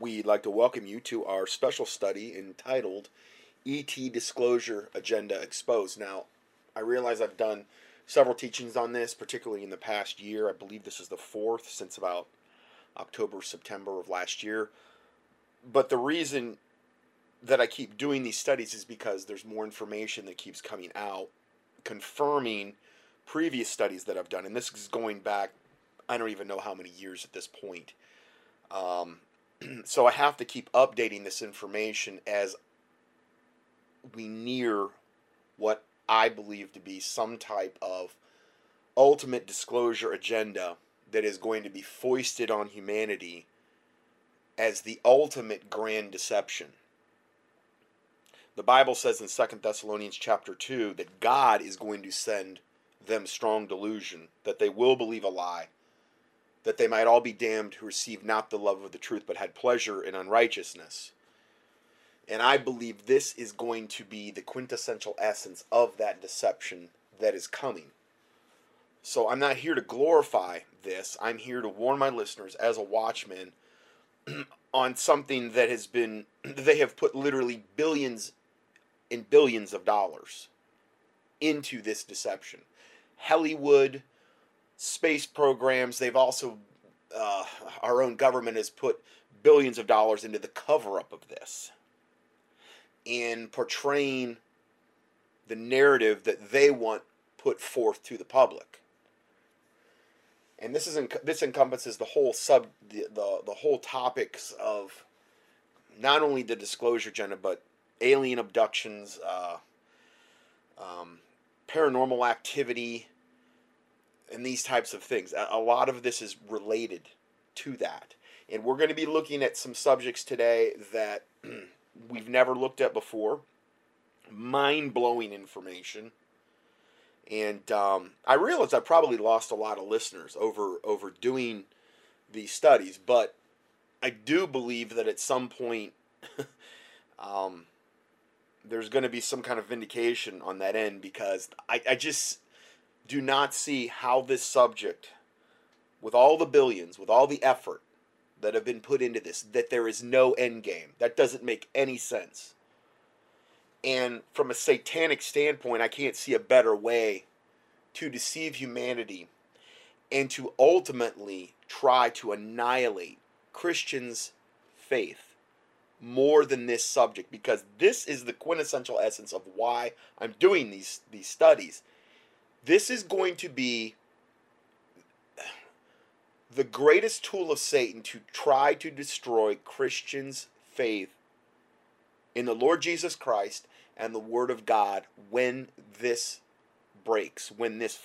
We'd like to welcome you to our special study entitled ET Disclosure Agenda Exposed. Now, I realize I've done several teachings on this, particularly in the past year. I believe this is the fourth since about October, September of last year. But the reason that I keep doing these studies is because there's more information that keeps coming out confirming previous studies that I've done. And this is going back, I don't even know how many years at this point. So I have to keep updating this information as we near what I believe to be some type of ultimate disclosure agenda that is going to be foisted on humanity as the ultimate grand deception. The Bible says in 2 Thessalonians chapter 2 that God is going to send them strong delusion, that they will believe a lie, that they might all be damned who received not the love of the truth but had pleasure in unrighteousness. And I believe this is going to be the quintessential essence of that deception that is coming. So I'm not here to glorify this. I'm here to warn my listeners as a watchman on something that has been, they have put literally billions and billions of dollars into this deception. Hollywood, space programs, they've also, our own government has put billions of dollars into the cover-up of this, in portraying the narrative that they want put forth to the public. And this is encompasses the whole whole topics of not only the disclosure agenda, but alien abductions, paranormal activity, and these types of things. A lot of this is related to that. And we're going to be looking at some subjects today that we've never looked at before. Mind-blowing information. And I realize I probably lost a lot of listeners over doing these studies, but I do believe that at some point there's going to be some kind of vindication on that end, because I just do not see how this subject, with all the billions, with all the effort that have been put into this, that there is no end game. That doesn't make any sense. And from a satanic standpoint, I can't see a better way to deceive humanity and to ultimately try to annihilate Christians' faith more than this subject, because this is the quintessential essence of why I'm doing these studies. This is going to be the greatest tool of Satan to try to destroy Christians' faith in the Lord Jesus Christ and the Word of God when this breaks, when this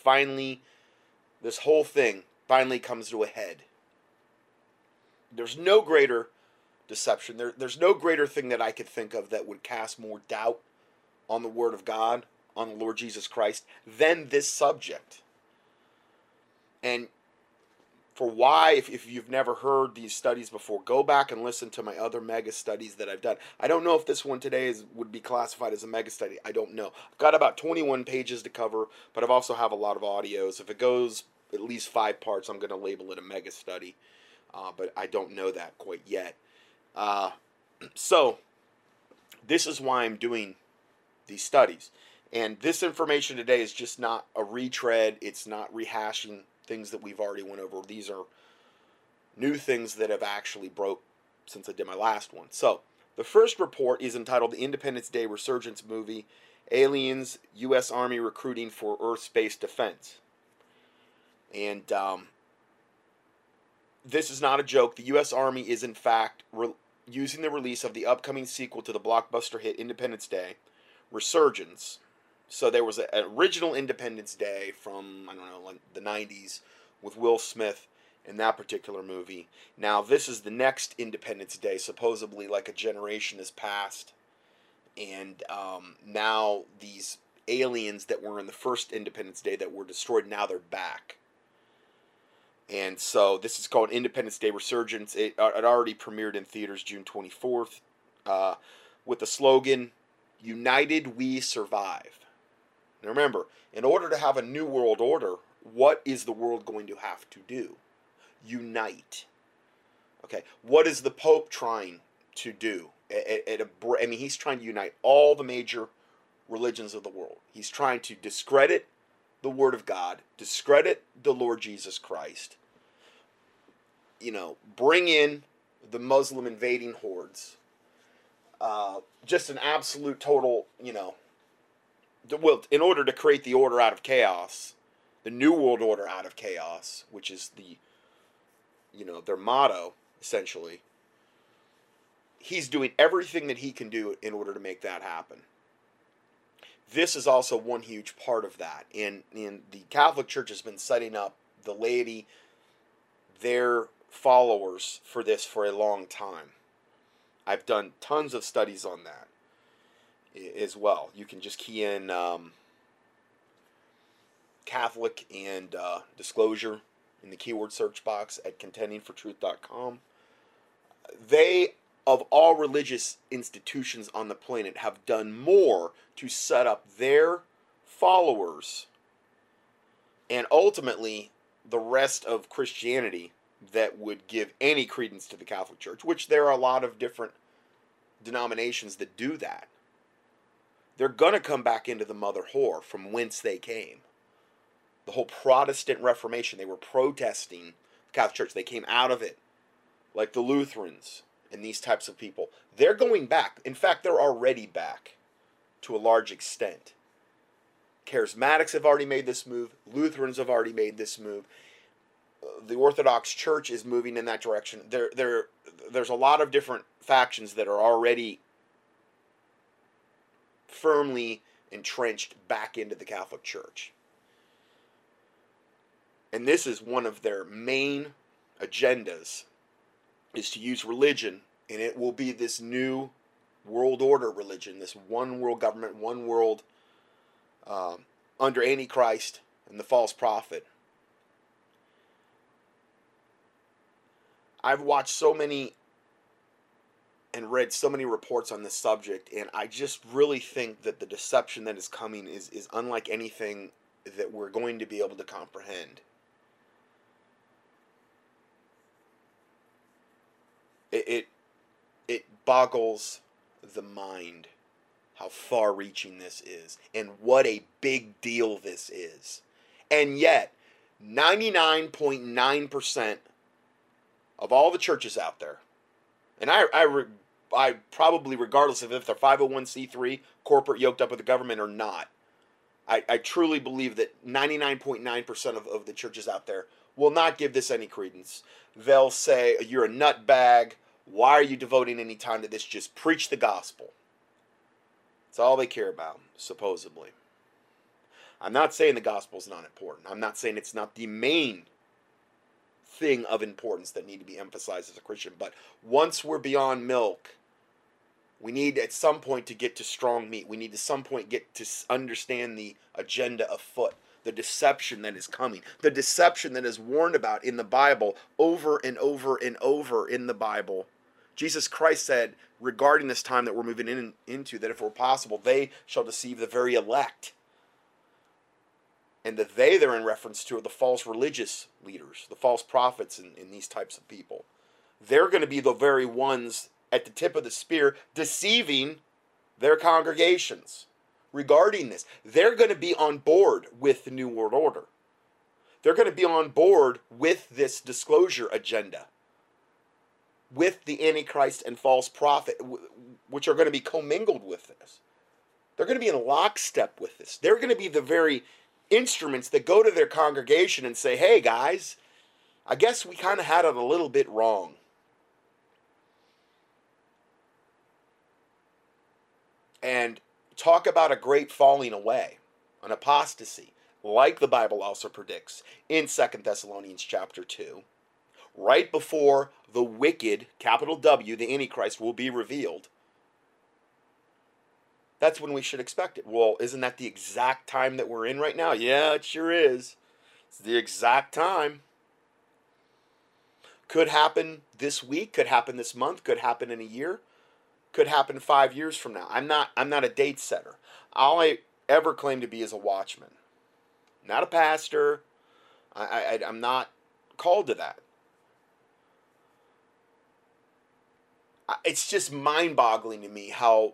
whole thing finally comes to a head. There's no greater deception. There's no greater thing that I could think of that would cast more doubt on the Word of God, on the Lord Jesus Christ, than this subject. And for why, if you've never heard these studies before, go back and listen to my other mega studies that I've done. I don't know if this one today would be classified as a mega study. I don't know. I've got about 21 pages to cover, but I also have a lot of audios. If it goes at least 5 parts, I'm going to label it a mega study, but I don't know that quite yet. So this is why I'm doing these studies. And this information today is just not a retread. It's not rehashing things that we've already went over. These are new things that have actually broke since I did my last one. So the first report is entitled The Independence Day Resurgence Movie, Aliens, U.S. Army Recruiting for Earth-Space Defense. And this is not a joke. The U.S. Army is in fact using the release of the upcoming sequel to the blockbuster hit Independence Day Resurgence. So there was an original Independence Day from, I don't know, like the 90s with Will Smith in that particular movie. Now this is the next Independence Day. Supposedly like a generation has passed. And now these aliens that were in the first Independence Day that were destroyed, now they're back. And so this is called Independence Day Resurgence. It already premiered in theaters June 24th with the slogan, United We Survive. Now remember, in order to have a new world order, what is the world going to have to do? Unite. Okay, what is the Pope trying to do? I mean, he's trying to unite all the major religions of the world. He's trying to discredit the Word of God, discredit the Lord Jesus Christ, you know, bring in the Muslim invading hordes. Just an absolute total, you know, well, in order to create the order out of chaos, the New World Order out of chaos, which is the, you know, their motto, essentially. He's doing everything that he can do in order to make that happen. This is also one huge part of that. And the Catholic Church has been setting up the laity, their followers, for this for a long time. I've done tons of studies on that as well. You can just key in Catholic and disclosure in the keyword search box at contendingfortruth.com. They, of all religious institutions on the planet, have done more to set up their followers and ultimately the rest of Christianity that would give any credence to the Catholic Church, which there are a lot of different denominations that do that. They're going to come back into the mother whore from whence they came. The whole Protestant Reformation, they were protesting the Catholic Church. They came out of it, like the Lutherans and these types of people. They're going back. In fact, they're already back to a large extent. Charismatics have already made this move. Lutherans have already made this move. The Orthodox Church is moving in that direction. There's a lot of different factions that are already firmly entrenched back into the Catholic Church. And this is one of their main agendas, is to use religion, and it will be this new world order religion, this one world government, one world under Antichrist and the false prophet. I've watched so many and read so many reports on this subject, and I just really think that the deception that is coming is unlike anything that we're going to be able to comprehend. It boggles the mind how far-reaching this is and what a big deal this is. And yet, 99.9% of all the churches out there, and I probably, regardless of if they're 501c3, corporate yoked up with the government or not, I truly believe that 99.9% of the churches out there will not give this any credence. They'll say, you're a nutbag. Why are you devoting any time to this? Just preach the gospel. It's all they care about, supposedly. I'm not saying the gospel is not important. I'm not saying it's not the main thing of importance that need to be emphasized as a Christian. But once we're beyond milk, we need at some point to get to strong meat. We need at some point get to understand the agenda afoot, the deception that is coming, the deception that is warned about in the Bible over and over and over in the Bible. Jesus Christ said regarding this time that we're moving into, that if it were possible, they shall deceive the very elect. And the they they're in reference to are the false religious leaders, the false prophets and these types of people. They're going to be the very ones at the tip of the spear deceiving their congregations regarding this. They're going to be on board with the New World Order. They're going to be on board with this disclosure agenda, with the Antichrist and false prophet, which are going to be commingled with this. They're going to be in lockstep with this. They're going to be the very instruments that go to their congregation and say, hey guys, I guess we kind of had it a little bit wrong. And talk about a great falling away, an apostasy, like the Bible also predicts in 2 Thessalonians chapter 2, right before the wicked, capital W, the Antichrist, will be revealed. That's when we should expect it. Well, isn't that the exact time that we're in right now? Yeah, it sure is. It's the exact time. Could happen this week, could happen this month, could happen in a year. Could happen 5 years from now. I'm not a date setter. All I ever claim to be is a watchman. Not a pastor. I'm not called to that. It's just mind-boggling to me how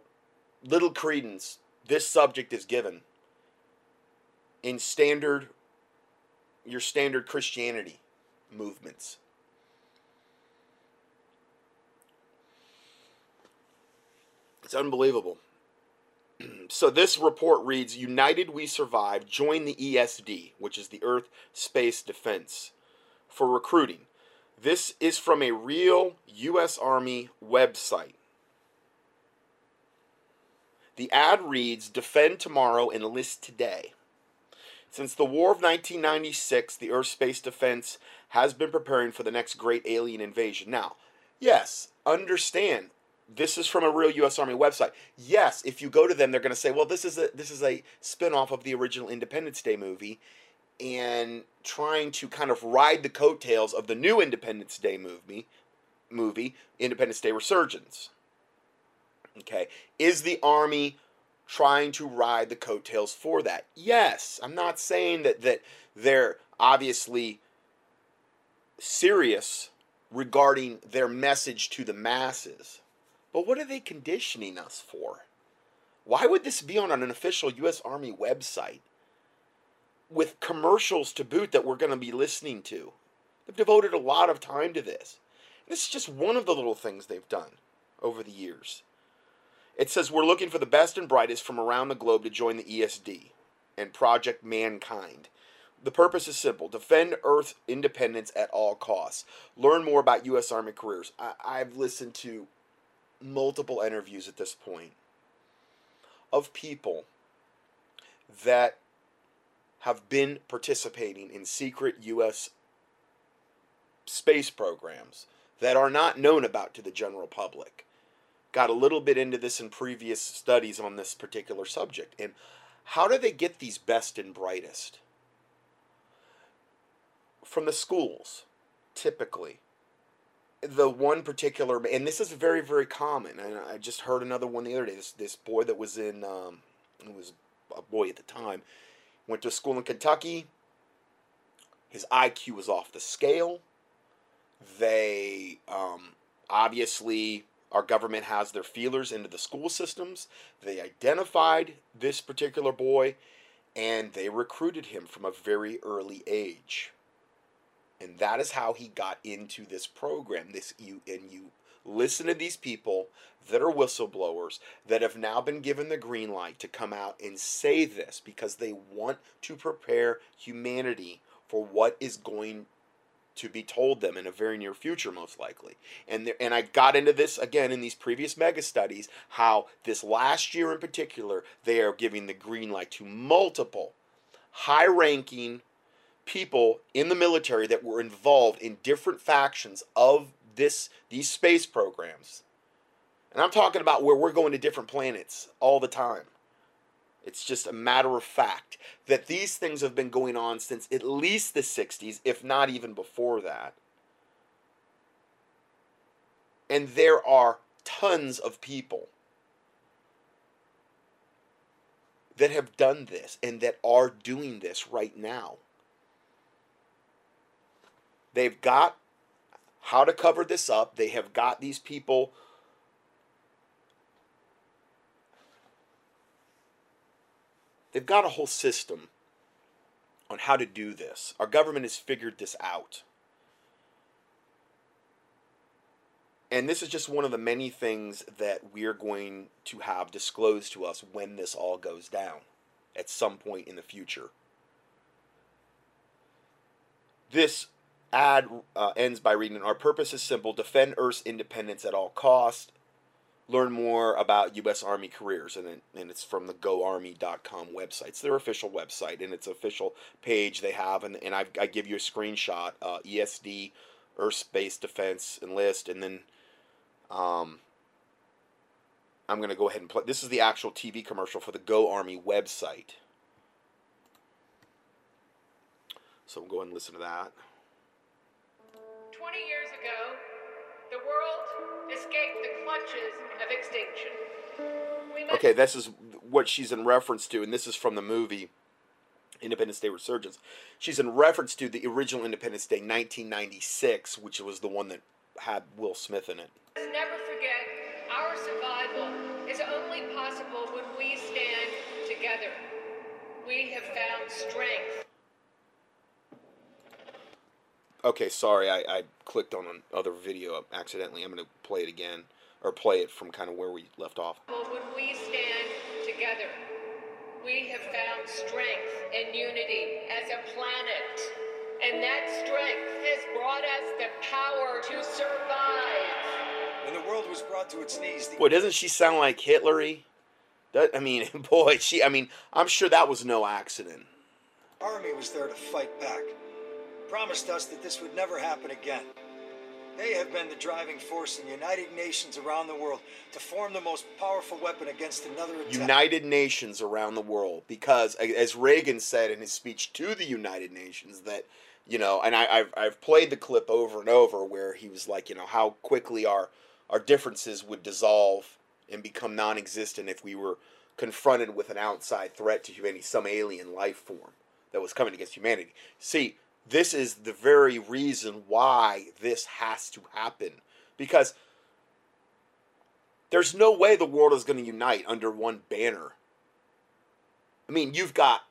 little credence this subject is given in your standard Christianity movements. It's unbelievable. So this report reads, "United we survive, join the ESD," which is the Earth Space Defense, "for recruiting." This is from a real U.S. Army website. The ad reads, "Defend tomorrow, enlist today." Since the War of 1996, the Earth Space Defense has been preparing for the next great alien invasion. Now, yes, understand, this is from a real U.S. Army website. Yes, if you go to them, they're going to say, well, this is a spin-off of the original Independence Day movie and trying to kind of ride the coattails of the new Independence Day movie, Independence Day Resurgence. Okay, is the Army trying to ride the coattails for that? Yes, I'm not saying that they're obviously serious regarding their message to the masses. But what are they conditioning us for? Why would this be on an official U.S. Army website with commercials to boot that we're going to be listening to? They've devoted a lot of time to this. This is just one of the little things they've done over the years. It says, "We're looking for the best and brightest from around the globe to join the ESD and Project Mankind. The purpose is simple. Defend Earth's independence at all costs. Learn more about U.S. Army careers." I've listened to multiple interviews at this point of people that have been participating in secret U.S. space programs that are not known about to the general public. Got a little bit into this in previous studies on this particular subject. And how do they get these best and brightest? From the schools, typically. The one particular, and this is very, very common, and I just heard another one the other day. This boy that was in, it was a boy at the time, went to a school in Kentucky. His IQ was off the scale. They, obviously, our government has their feelers into the school systems. They identified this particular boy, and they recruited him from a very early age. And that is how he got into this program. You listen to these people that are whistleblowers that have now been given the green light to come out and say this because they want to prepare humanity for what is going to be told them in a very near future, most likely. And I got into this again in these previous mega studies, how this last year in particular, they are giving the green light to multiple high-ranking people in the military that were involved in different factions of these space programs. And I'm talking about where we're going to different planets all the time. It's just a matter of fact that these things have been going on since at least the 60s, if not even before that. And there are tons of people that have done this and that are doing this right now. They've got how to cover this up. They have got these people . They've got a whole system on how to do this. Our government has figured this out. And this is just one of the many things that we're going to have disclosed to us when this all goes down at some point in the future. This ad ends by reading, "Our purpose is simple, defend Earth's independence at all costs. Learn more about U.S. Army careers," and it's from the goarmy.com website. It's their official website, and it's an official page they have, and I give you a screenshot, ESD, Earth Space Defense Enlist, and then I'm going to go ahead and play. This is the actual TV commercial for the Go Army website. So we'll go ahead and listen to that. 20 years ago, the world escaped the clutches of extinction. Okay, this is what she's in reference to, and this is from the movie Independence Day Resurgence. She's in reference to the original Independence Day, 1996, which was the one that had Will Smith in it. Let's never forget only possible when we stand together. We have found strength. Okay, sorry, I clicked on another video accidentally. I'm going to play it again, or play it from kind of where we left off. When we stand together, we have found strength and unity as a planet, and that strength has brought us the power to survive. When the world was brought to its knees... Boy, doesn't she sound like Hitler-y? I mean, boy, I'm sure that was no accident. Army was there to fight back. Promised us that this would never happen again. They have been the driving force in the United Nations around the world to form the most powerful weapon against another attack. United Nations around the world, because as Reagan said in his speech to the United Nations, that, you know, and I've played the clip over and over where he was like, you know, how quickly our differences would dissolve and become non-existent if we were confronted with an outside threat to humanity, some alien life form that was coming against humanity. See, this is the very reason why this has to happen. Because there's no way the world is going to unite under one banner. I mean, you've got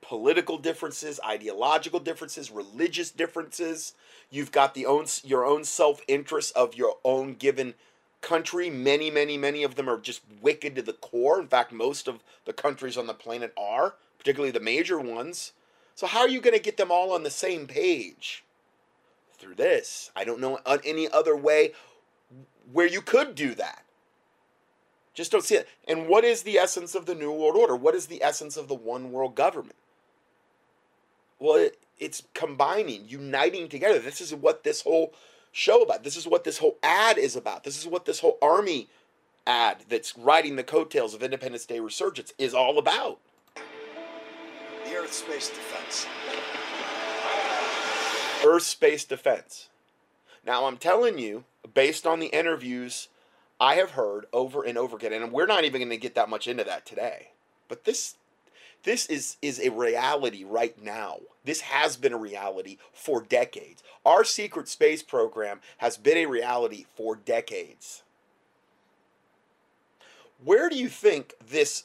political differences, ideological differences, religious differences. You've got your own self-interest of your own given country. Many, many, many of them are just wicked to the core. In fact, most of the countries on the planet are, particularly the major ones. So how are you going to get them all on the same page? Through this. I don't know any other way where you could do that. Just don't see it. And what is the essence of the New World Order? What is the essence of the one world government? Well, it's combining, uniting together. This is what this whole show about. This is what this whole ad is about. This is what this whole army ad that's riding the coattails of Independence Day Resurgence is all about. Earth space defense. Earth space defense. Now, I'm telling you, based on the interviews I have heard over and over again, and we're not even going to get that much into that today, but this is a reality right now. This has been a reality for decades. Our secret space program has been a reality for decades. Where do you think this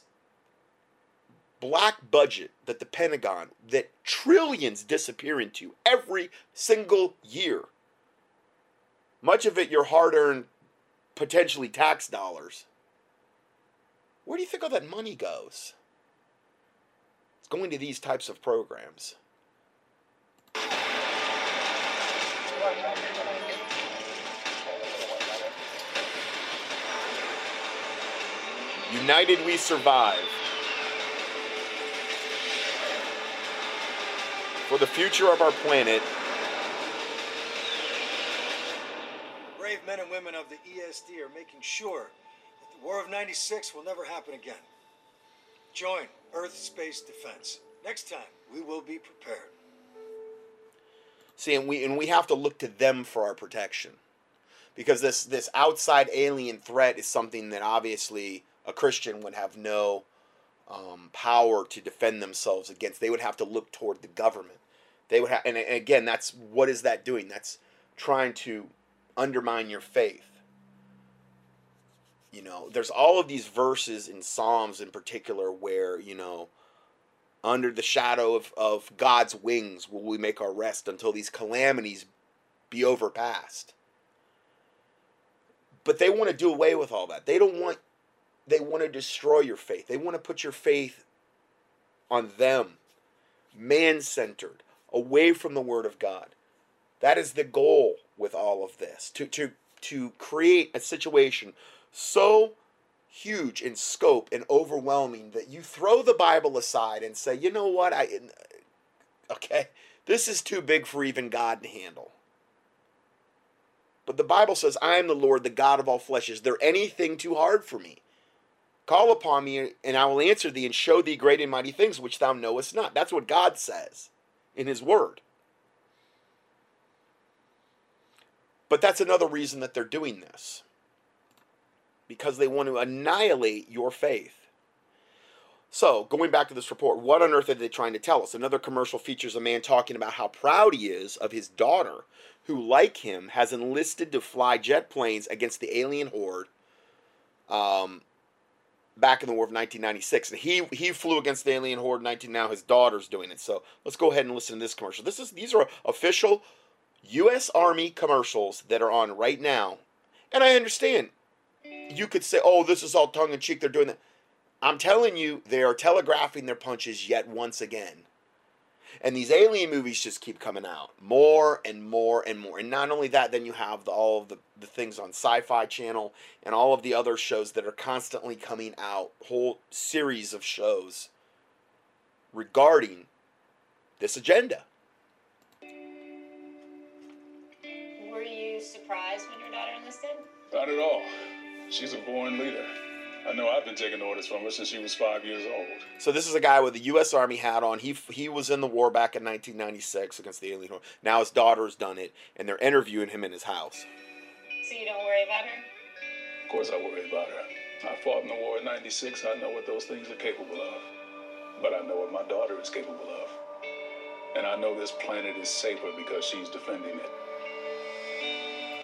black budget that the Pentagon, that trillions disappear into every single year, much of it your hard-earned, potentially tax dollars, where do you think all that money goes? It's going to these types of programs. United we survive. For the future of our planet. Brave men and women of the ESD are making sure that the War of 96 will never happen again. Join Earth Space Defense. Next time, we will be prepared. See, and we have to look to them for our protection. Because this outside alien threat is something that obviously a Christian would have no power to defend themselves against. They would have to look toward the government. They would have, and again, that's what is that doing? That's trying to undermine your faith. You know, there's all of these verses in Psalms in particular where, you know, under the shadow of God's wings will we make our rest until these calamities be overpassed. But they want to do away with all that. They want to destroy your faith. They want to put your faith on them, man-centered, away from the Word of God. That is the goal with all of this, to create a situation so huge in scope and overwhelming that you throw the Bible aside and say, you know what, okay, this is too big for even God to handle. But the Bible says, I am the Lord, the God of all flesh. Is there anything too hard for me? Call upon me, and I will answer thee, and show thee great and mighty things which thou knowest not. That's what God says in his word. But that's another reason that they're doing this. Because they want to annihilate your faith. So, going back to this report, what on earth are they trying to tell us? Another commercial features a man talking about how proud he is of his daughter, who, like him, has enlisted to fly jet planes against the alien horde. back in the War of 1996. And he flew against the alien horde in 19. Now his daughter's doing it. So let's go ahead and listen to this commercial. These are official U.S. Army commercials that are on right now. And I understand you could say, oh, this is all tongue-in-cheek, they're doing that. I'm telling you, they are telegraphing their punches yet once again. And these alien movies just keep coming out more and more and more. And not only that, then you have all of the things on Sci-Fi Channel and all of the other shows that are constantly coming out, whole series of shows regarding this agenda. Were you surprised when your daughter enlisted? Not at all. She's a born leader. I know I've been taking orders from her since she was 5 years old. So this is a guy with a U.S. Army hat on. He was in the war back in 1996 against the alien horde. Now his daughter's done it, and they're interviewing him in his house. So you don't worry about her? Of course I worry about her. I fought in the war in 96. I know what those things are capable of. But I know what my daughter is capable of. And I know this planet is safer because she's defending it.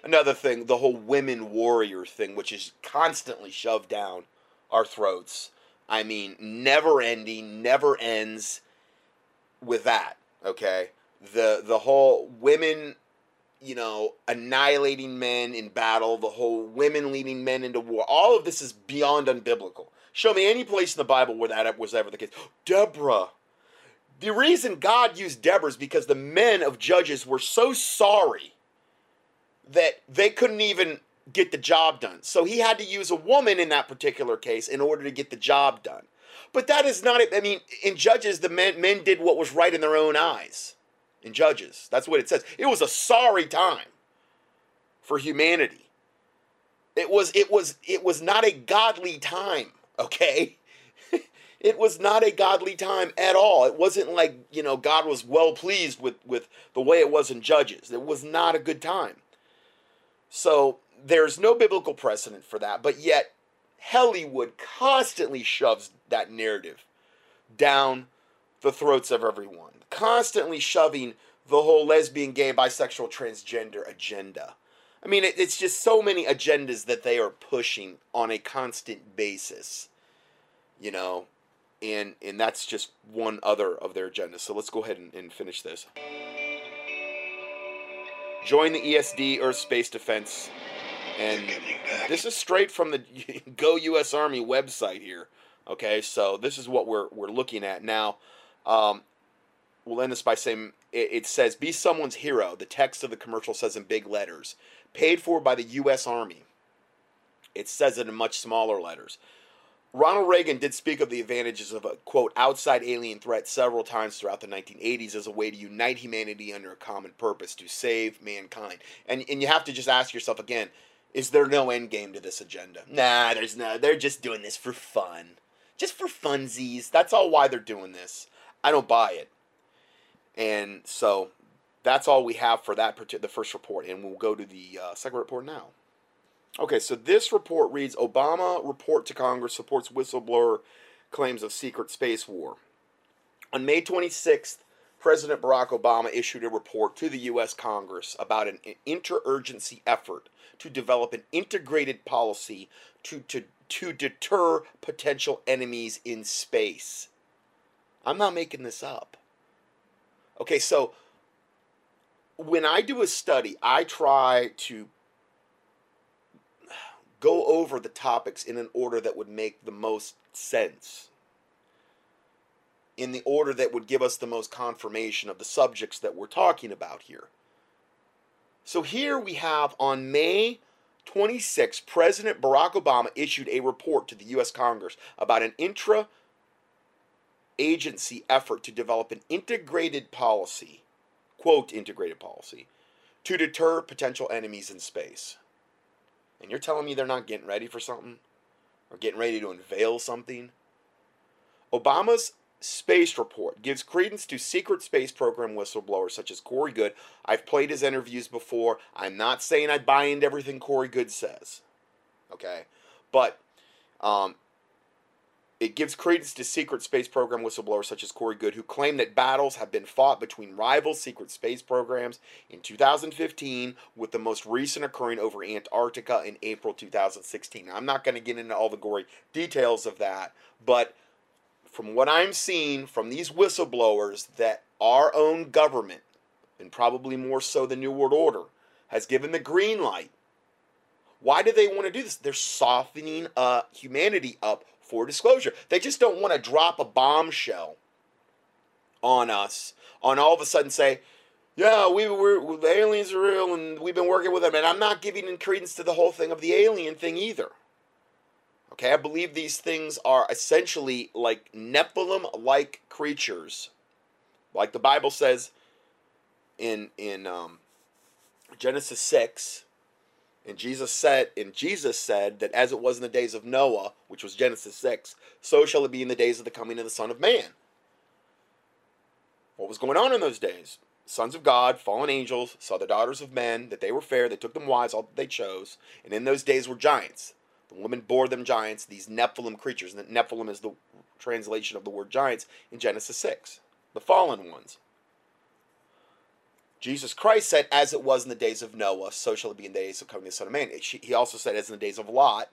Another thing, the whole women warrior thing, which is constantly shoved down our throats. I mean, never ending, never ends with that, okay? The whole women, you know, annihilating men in battle, the whole women leading men into war. All of this is beyond unbiblical. Show me any place in the Bible where that was ever the case. Deborah. The reason God used Deborah is because the men of Judges were so sorry that they couldn't even get the job done. So he had to use a woman in that particular case in order to get the job done. But that is not it. I mean, in Judges, the men did what was right in their own eyes. In Judges. That's what it says. It was a sorry time for humanity. It was not a godly time, okay? It was not a godly time at all. It wasn't like, you know, God was well pleased with the way it was in Judges. It was not a good time. So there's no biblical precedent for that, but yet Hollywood constantly shoves that narrative down the throats of everyone, constantly shoving the whole lesbian, gay, bisexual, transgender agenda. I mean, it's just so many agendas that they are pushing on a constant basis, you know, and that's just one other of their agendas. So let's go ahead and finish this. Join the ESD, Earth Space Defense, and this is straight from the Go U.S. Army website here. Okay, so this is what we're looking at now. We'll end this by saying it says, "Be someone's hero." The text of the commercial says in big letters, "Paid for by the U.S. Army." It says it in much smaller letters. Ronald Reagan did speak of the advantages of a, quote, outside alien threat several times throughout the 1980s as a way to unite humanity under a common purpose, to save mankind. And you have to just ask yourself again, is there no end game to this agenda? Nah, there's no. They're just doing this for fun. Just for funsies. That's all why they're doing this. I don't buy it. And so that's all we have for that the first report. And we'll go to the second report now. Okay, so this report reads, Obama report to Congress supports whistleblower claims of secret space war. On May 26th, President Barack Obama issued a report to the U.S. Congress about an interagency effort to develop an integrated policy to deter potential enemies in space. I'm not making this up. Okay, so when I do a study, I try to go over the topics in an order that would make the most sense, in the order that would give us the most confirmation of the subjects that we're talking about here. So here we have, on May 26, President Barack Obama issued a report to the U.S. Congress about an intra-agency effort to develop an integrated policy, quote, integrated policy, to deter potential enemies in space. And you're telling me they're not getting ready for something? Or getting ready to unveil something? Obama's space report gives credence to secret space program whistleblowers such as Corey Goode. I've played his interviews before. I'm not saying I buy into everything Corey Goode says. Okay? But It gives credence to secret space program whistleblowers such as Corey Goode, who claim that battles have been fought between rival secret space programs in 2015, with the most recent occurring over Antarctica in April 2016. Now, I'm not going to get into all the gory details of that, but from what I'm seeing from these whistleblowers, that our own government, and probably more so the New World Order, has given the green light. Why do they want to do this? They're softening humanity up for disclosure. They just don't want to drop a bombshell on us, on all of a sudden say, yeah, the aliens are real and we've been working with them. And I'm not giving in credence to the whole thing of the alien thing either. Okay, I believe these things are essentially like Nephilim-like creatures. Like the Bible says in Genesis 6, and Jesus said that as it was in the days of Noah, which was Genesis 6, so shall it be in the days of the coming of the Son of Man. What was going on in those days? Sons of God, fallen angels, saw the daughters of men, that they were fair, they took them wives, all that they chose, and in those days were giants. The woman bore them giants, these Nephilim creatures, and Nephilim is the translation of the word giants in Genesis 6, the fallen ones. Jesus Christ said, as it was in the days of Noah, so shall it be in the days of coming the Son of Man. He also said, as in the days of Lot.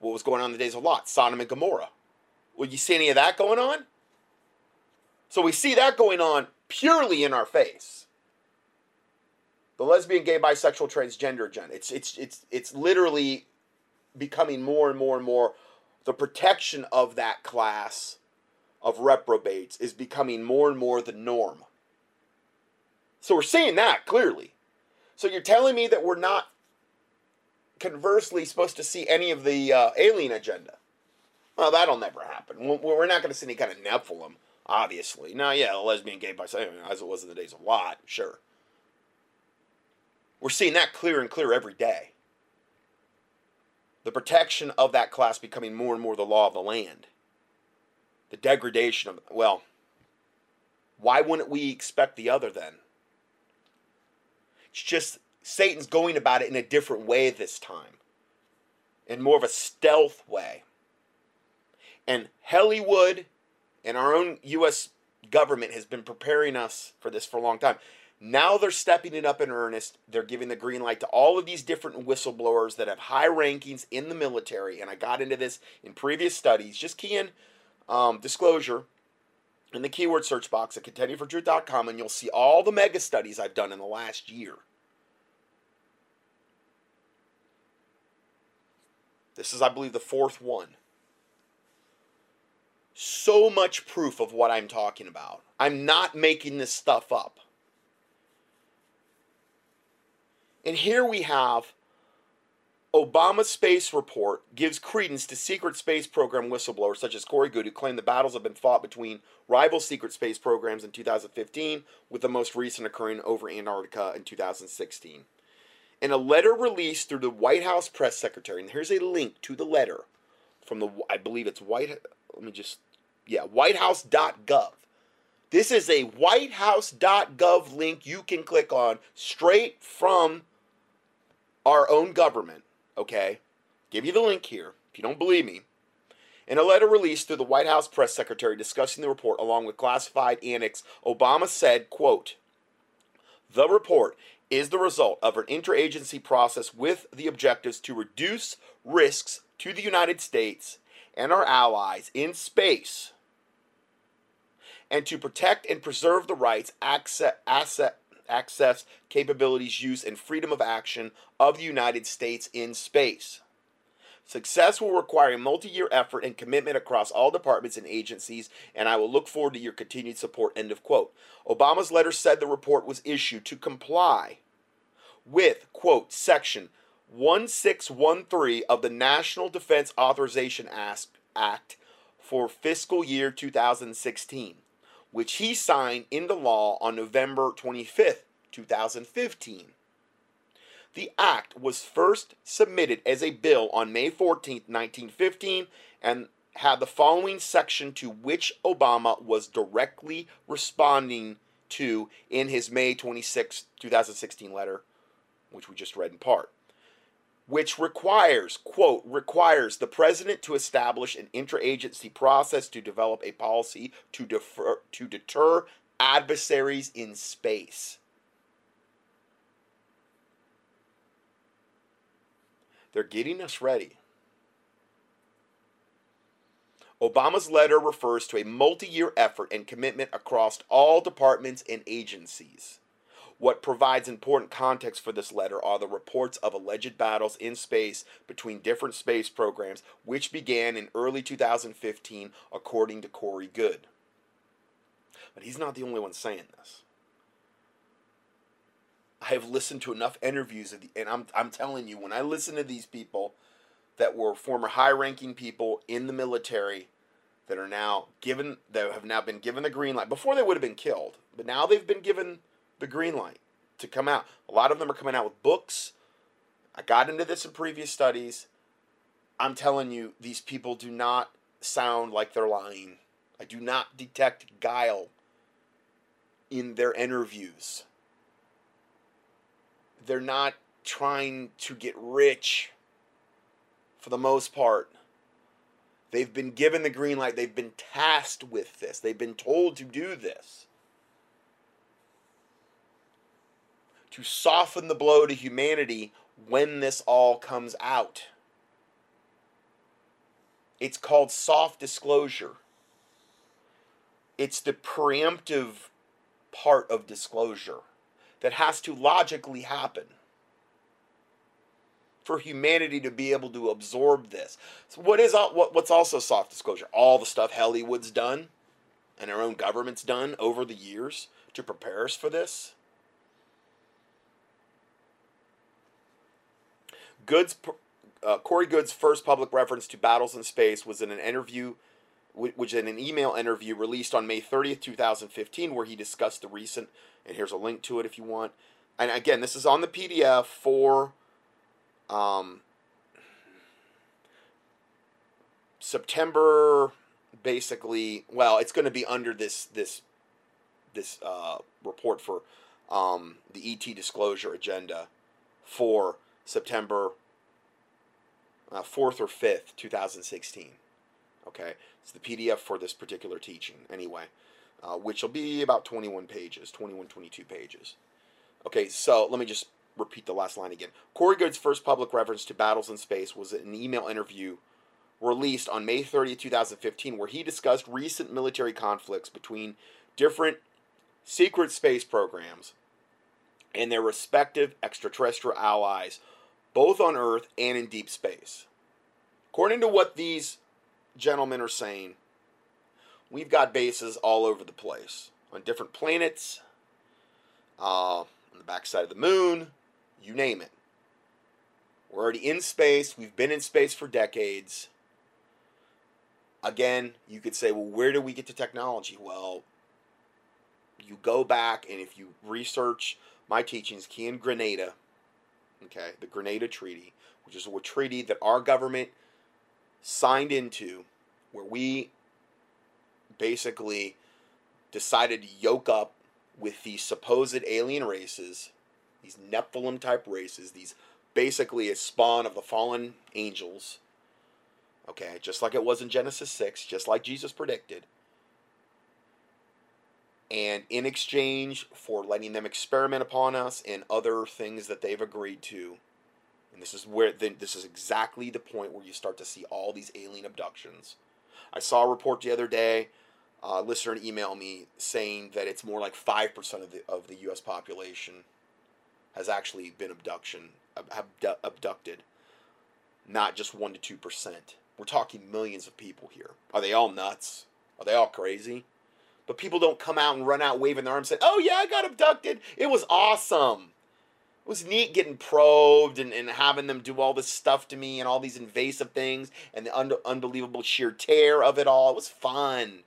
What was going on in the days of Lot? Sodom and Gomorrah. Well, you see any of that going on? So we see that going on purely in our face. The lesbian, gay, bisexual, transgender agenda. It's literally becoming more and more and more. The protection of that class of reprobates is becoming more and more the norm. So we're seeing that clearly. So you're telling me that we're not conversely supposed to see any of the alien agenda? Well, that'll never happen. We're not going to see any kind of Nephilim, obviously. Now, yeah, lesbian, gay, bisexual, as it was in the days of Lot, sure. We're seeing that clear and clear every day. The protection of that class becoming more and more the law of the land. The degradation of, well, why wouldn't we expect the other then? It's just Satan's going about it in a different way this time. In more of a stealth way. And Hollywood and our own U.S. government has been preparing us for this for a long time. Now they're stepping it up in earnest. They're giving the green light to all of these different whistleblowers that have high rankings in the military. And I got into this in previous studies. Just key in disclosure in the keyword search box at contendingfortruth.com, and you'll see all the mega studies I've done in the last year. This is, I believe, the fourth one. So much proof of what I'm talking about. I'm not making this stuff up. And here we have Obama Space Report gives credence to secret space program whistleblowers such as Corey Goode, who claim the battles have been fought between rival secret space programs in 2015, with the most recent occurring over Antarctica in 2016. In a letter released through the White House press secretary, and here's a link to the letter from the, I believe it's whitehouse.gov. This is a whitehouse.gov link you can click on straight from our own government. Okay, give you the link here if you don't believe me. In a letter released through the White House press secretary discussing the report along with classified annex, Obama said, quote, "The report is the result of an interagency process with the objectives to reduce risks to the United States and our allies in space and to protect and preserve the rights, access, capabilities, use, and freedom of action of the United States in space. Success will require a multi-year effort and commitment across all departments and agencies, and I will look forward to your continued support," end of quote. Obama's letter said the report was issued to comply with, quote, Section 1613 of the National Defense Authorization Act for fiscal year 2016. Which he signed into law on November 25th, 2015. The act was first submitted as a bill on May 14th, 1915, and had the following section to which Obama was directly responding to in his May 26, 2016 letter, which we just read in part. which requires, quote, requires the president to establish an interagency process to develop a policy to deter adversaries in space. They're getting us ready. Obama's letter refers to a multi-year effort and commitment across all departments and agencies. What provides important context for this letter are the reports of alleged battles in space between different space programs, which began in early 2015, according to Corey Goode. But he's not the only one saying this. I have listened to enough interviews, and I'm telling you, when I listen to these people that were former high-ranking people in the military that are now given, that have now been given the green light. Before they would have been killed, but now they've been given the green light to come out. A lot of them are coming out with books. I got into this in previous studies. I'm telling you, these people do not sound like they're lying. I do not detect guile in their interviews. They're not trying to get rich. For the most part, they've been given the green light. They've been tasked with this. They've been told to do this. To soften the blow to humanity when this all comes out. It's called soft disclosure. It's the preemptive part of disclosure that has to logically happen for humanity to be able to absorb this. So what's also soft disclosure? All the stuff Hollywood's done and our own government's done over the years to prepare us for this. Corey Goode's first public reference to battles in space was in an interview, which in an email interview released on May 30th, 2015, where he discussed the recent, and here's a link to it if you want. And again, this is on the PDF for September, basically. Well, it's going to be under this report for the ET disclosure agenda for September 4th or 5th, 2016. Okay, it's the PDF for this particular teaching anyway, which will be about 21 pages, 21, 22 pages. Okay, so let me just repeat the last line again. Corey Goode's first public reference to battles in space was an email interview released on May 30, 2015, where he discussed recent military conflicts between different secret space programs and their respective extraterrestrial allies, both on Earth and in deep space. According to what these gentlemen are saying, we've got bases all over the place, on different planets, on the backside of the moon, you name it. We're already in space. We've been in space for decades. Again, you could say, well, where do we get the technology? Well, you go back, and if you research my teachings, key in Grenada, okay, the Grenada Treaty, which is a treaty that our government signed into, where we basically decided to yoke up with these supposed alien races, these Nephilim type races, these basically a spawn of the fallen angels, okay, just like it was in Genesis 6, just like Jesus predicted. And in exchange for letting them experiment upon us and other things that they've agreed to, and this is where this is exactly the point where you start to see all these alien abductions. I saw a report the other day. A listener emailed me saying that it's more like 5% of the U.S. population has actually been abducted, not just 1 to 2%. We're talking millions of people here. Are they all nuts? Are they all crazy? But people don't come out and run out waving their arms saying, oh yeah, I got abducted. It was awesome. It was neat getting probed and having them do all this stuff to me and all these invasive things and the unbelievable sheer terror of it all. It was fun.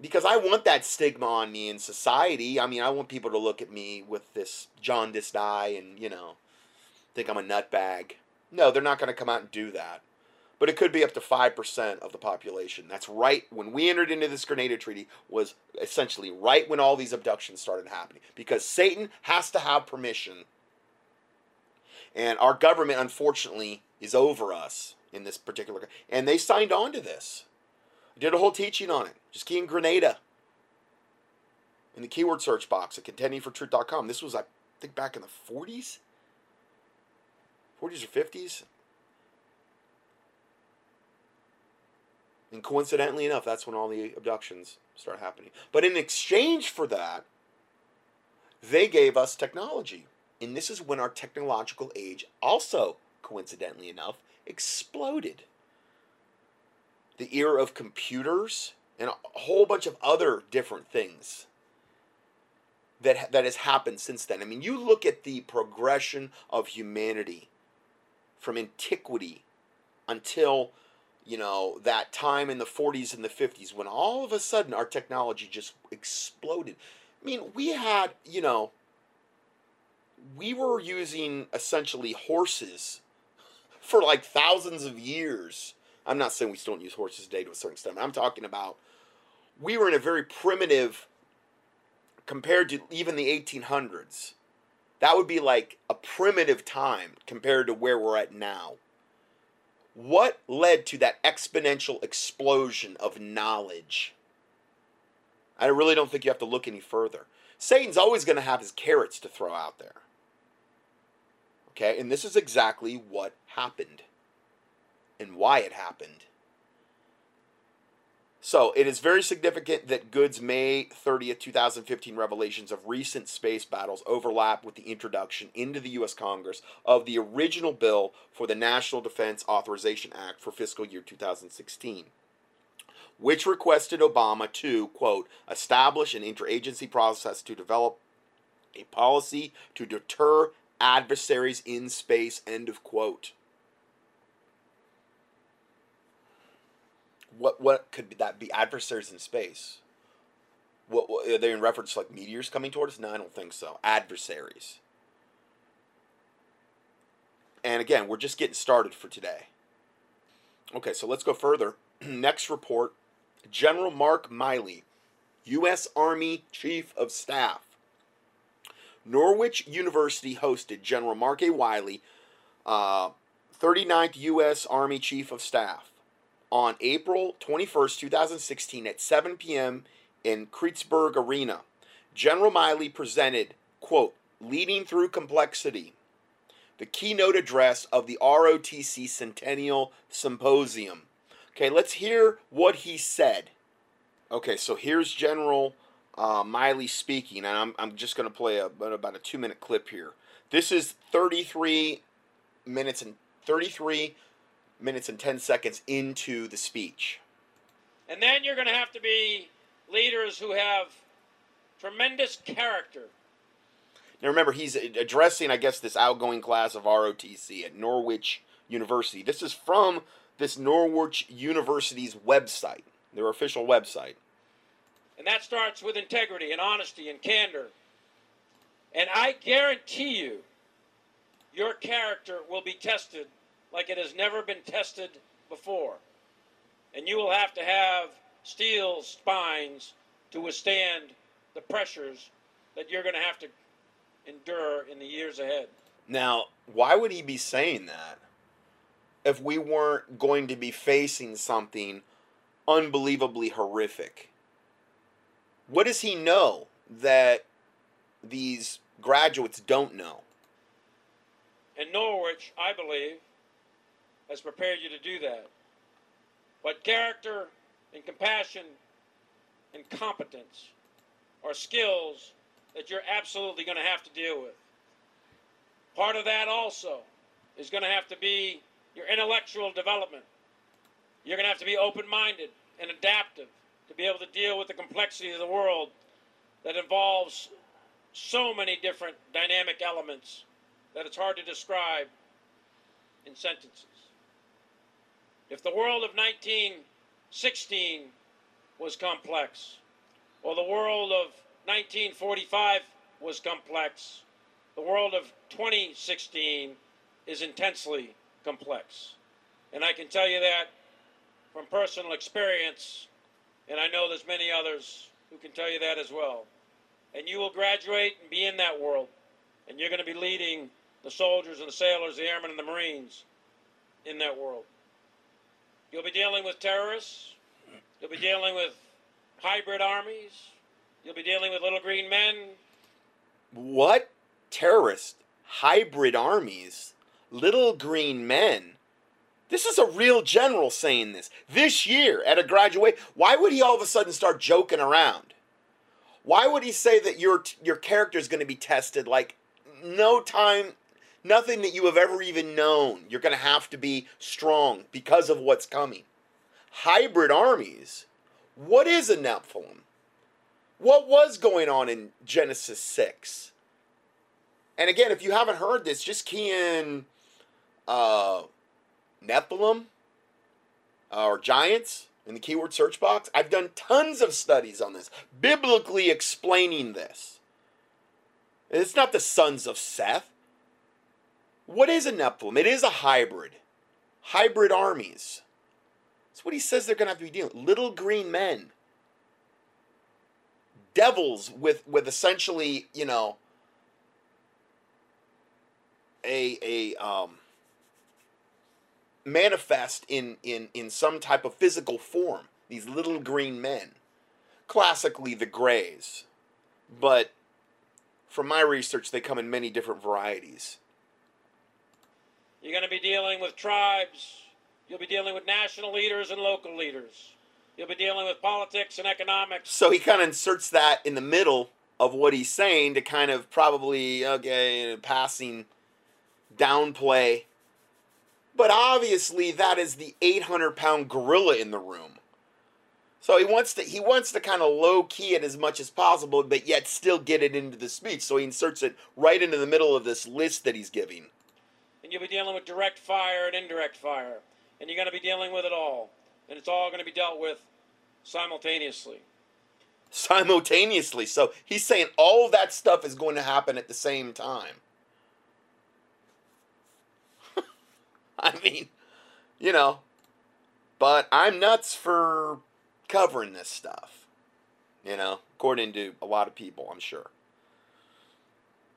Because I want that stigma on me in society. I mean, I want people to look at me with this jaundiced eye and, you know, think I'm a nutbag. No, they're not going to come out and do that. But it could be up to 5% of the population. That's right when we entered into this Grenada Treaty, was essentially right when all these abductions started happening. Because Satan has to have permission. And our government, unfortunately, is over us in this particular. And they signed on to this. I did a whole teaching on it. Just key in Grenada in the keyword search box at contendingfortruth.com. This was, I think, back in the 40s? 40s or 50s? And coincidentally enough, that's when all the abductions start happening. But in exchange for that, they gave us technology. And this is when our technological age, also coincidentally enough, exploded. The era of computers and a whole bunch of other different things that has happened since then. I mean, you look at the progression of humanity from antiquity until, you know, that time in the 40s and the 50s when all of a sudden our technology just exploded. I mean, we had, you know, we were using essentially horses for like thousands of years. I'm not saying we still don't use horses today to a certain extent. I'm talking about we were in a very primitive, compared to even the 1800s. That would be like a primitive time compared to where we're at now. What led to that exponential explosion of knowledge? I really don't think you have to look any further. Satan's always going to have his carrots to throw out there. Okay, and this is exactly what happened and why it happened. So, it is very significant that Goode's May 30th, 2015 revelations of recent space battles overlap with the introduction into the U.S. Congress of the original bill for the National Defense Authorization Act for fiscal year 2016, which requested Obama to, quote, establish an interagency process to develop a policy to deter adversaries in space, end of quote. What could that be? Adversaries in space. What are they in reference to, like meteors coming toward us? No, I don't think so. Adversaries. And again, we're just getting started for today. Okay, so let's go further. Next report, General Mark Milley, U.S. Army Chief of Staff. Norwich University hosted General Mark A. Milley, 39th U.S. Army Chief of Staff, on April 21st, 2016 at 7 p.m. in Kreuzberg Arena. General Milley presented, quote, Leading Through Complexity, the keynote address of the ROTC Centennial Symposium. Okay, let's hear what he said. Okay, so here's General Milley speaking, and I'm just going to play about a 2-minute clip here. This is 33 minutes and 10 seconds into the speech. And then you're going to have to be leaders who have tremendous character. Now remember, he's addressing, I guess, this outgoing class of ROTC at Norwich University. This is from this Norwich University's website, their official website. And that starts with integrity and honesty and candor. And I guarantee you, your character will be tested like it has never been tested before. And you will have to have steel spines to withstand the pressures that you're going to have to endure in the years ahead. Now, why would he be saying that if we weren't going to be facing something unbelievably horrific? What does he know that these graduates don't know? And Norwich, I believe, has prepared you to do that. But character and compassion and competence are skills that you're absolutely going to have to deal with. Part of that also is going to have to be your intellectual development. You're going to have to be open-minded and adaptive to be able to deal with the complexity of the world that involves so many different dynamic elements that it's hard to describe in sentences. If the world of 1916 was complex, or the world of 1945 was complex, the world of 2016 is intensely complex. And I can tell you that from personal experience, and I know there's many others who can tell you that as well. And you will graduate and be in that world, and you're going to be leading the soldiers and the sailors, the airmen and the Marines in that world. You'll be dealing with terrorists. You'll be dealing with hybrid armies. You'll be dealing with little green men. What? Terrorists? Hybrid armies? Little green men? This is a real general saying this. This year, at a graduation, why would he all of a sudden start joking around? Why would he say that your character is going to be tested like no time, nothing that you have ever even known? You're going to have to be strong because of what's coming. Hybrid armies? What is a Nephilim? What was going on in Genesis 6? And again, if you haven't heard this, just key in... Nephilim or giants in the keyword search box. I've done tons of studies on this, biblically explaining this. It's not the sons of Seth. What is a Nephilim? It is a hybrid. Hybrid armies. That's what he says they're going to have to be dealing with. Little green men. Devils with essentially, you know, a manifest in some type of physical form. These little green men, classically the Greys, but from my research they come in many different varieties. You're going to be dealing with tribes. You'll be dealing with national leaders and local leaders. You'll be dealing with politics and economics. So he kind of inserts that in the middle of what he's saying to kind of probably, okay, passing downplay. But obviously, that is the 800-pound gorilla in the room. So he wants to kind of low-key it as much as possible, but yet still get it into the speech. So he inserts it right into the middle of this list that he's giving. And you'll be dealing with direct fire and indirect fire. And you're going to be dealing with it all. And it's all going to be dealt with simultaneously. Simultaneously. So he's saying all of that stuff is going to happen at the same time. I mean, you know, but I'm nuts for covering this stuff, you know, according to a lot of people, I'm sure.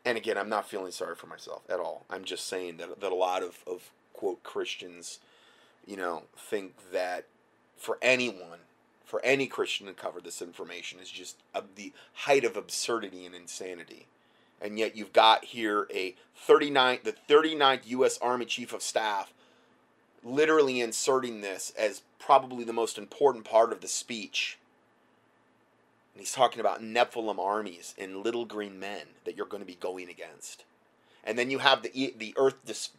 And again, I'm not feeling sorry for myself at all. I'm just saying that a lot of, quote, Christians, you know, think that for anyone, for any Christian to cover this information is just the height of absurdity and insanity. And yet you've got here the 39th U.S. Army Chief of Staff literally inserting this as probably the most important part of the speech. And he's talking about Nephilim armies and little green men that you're going to be going against. And then you have the Earth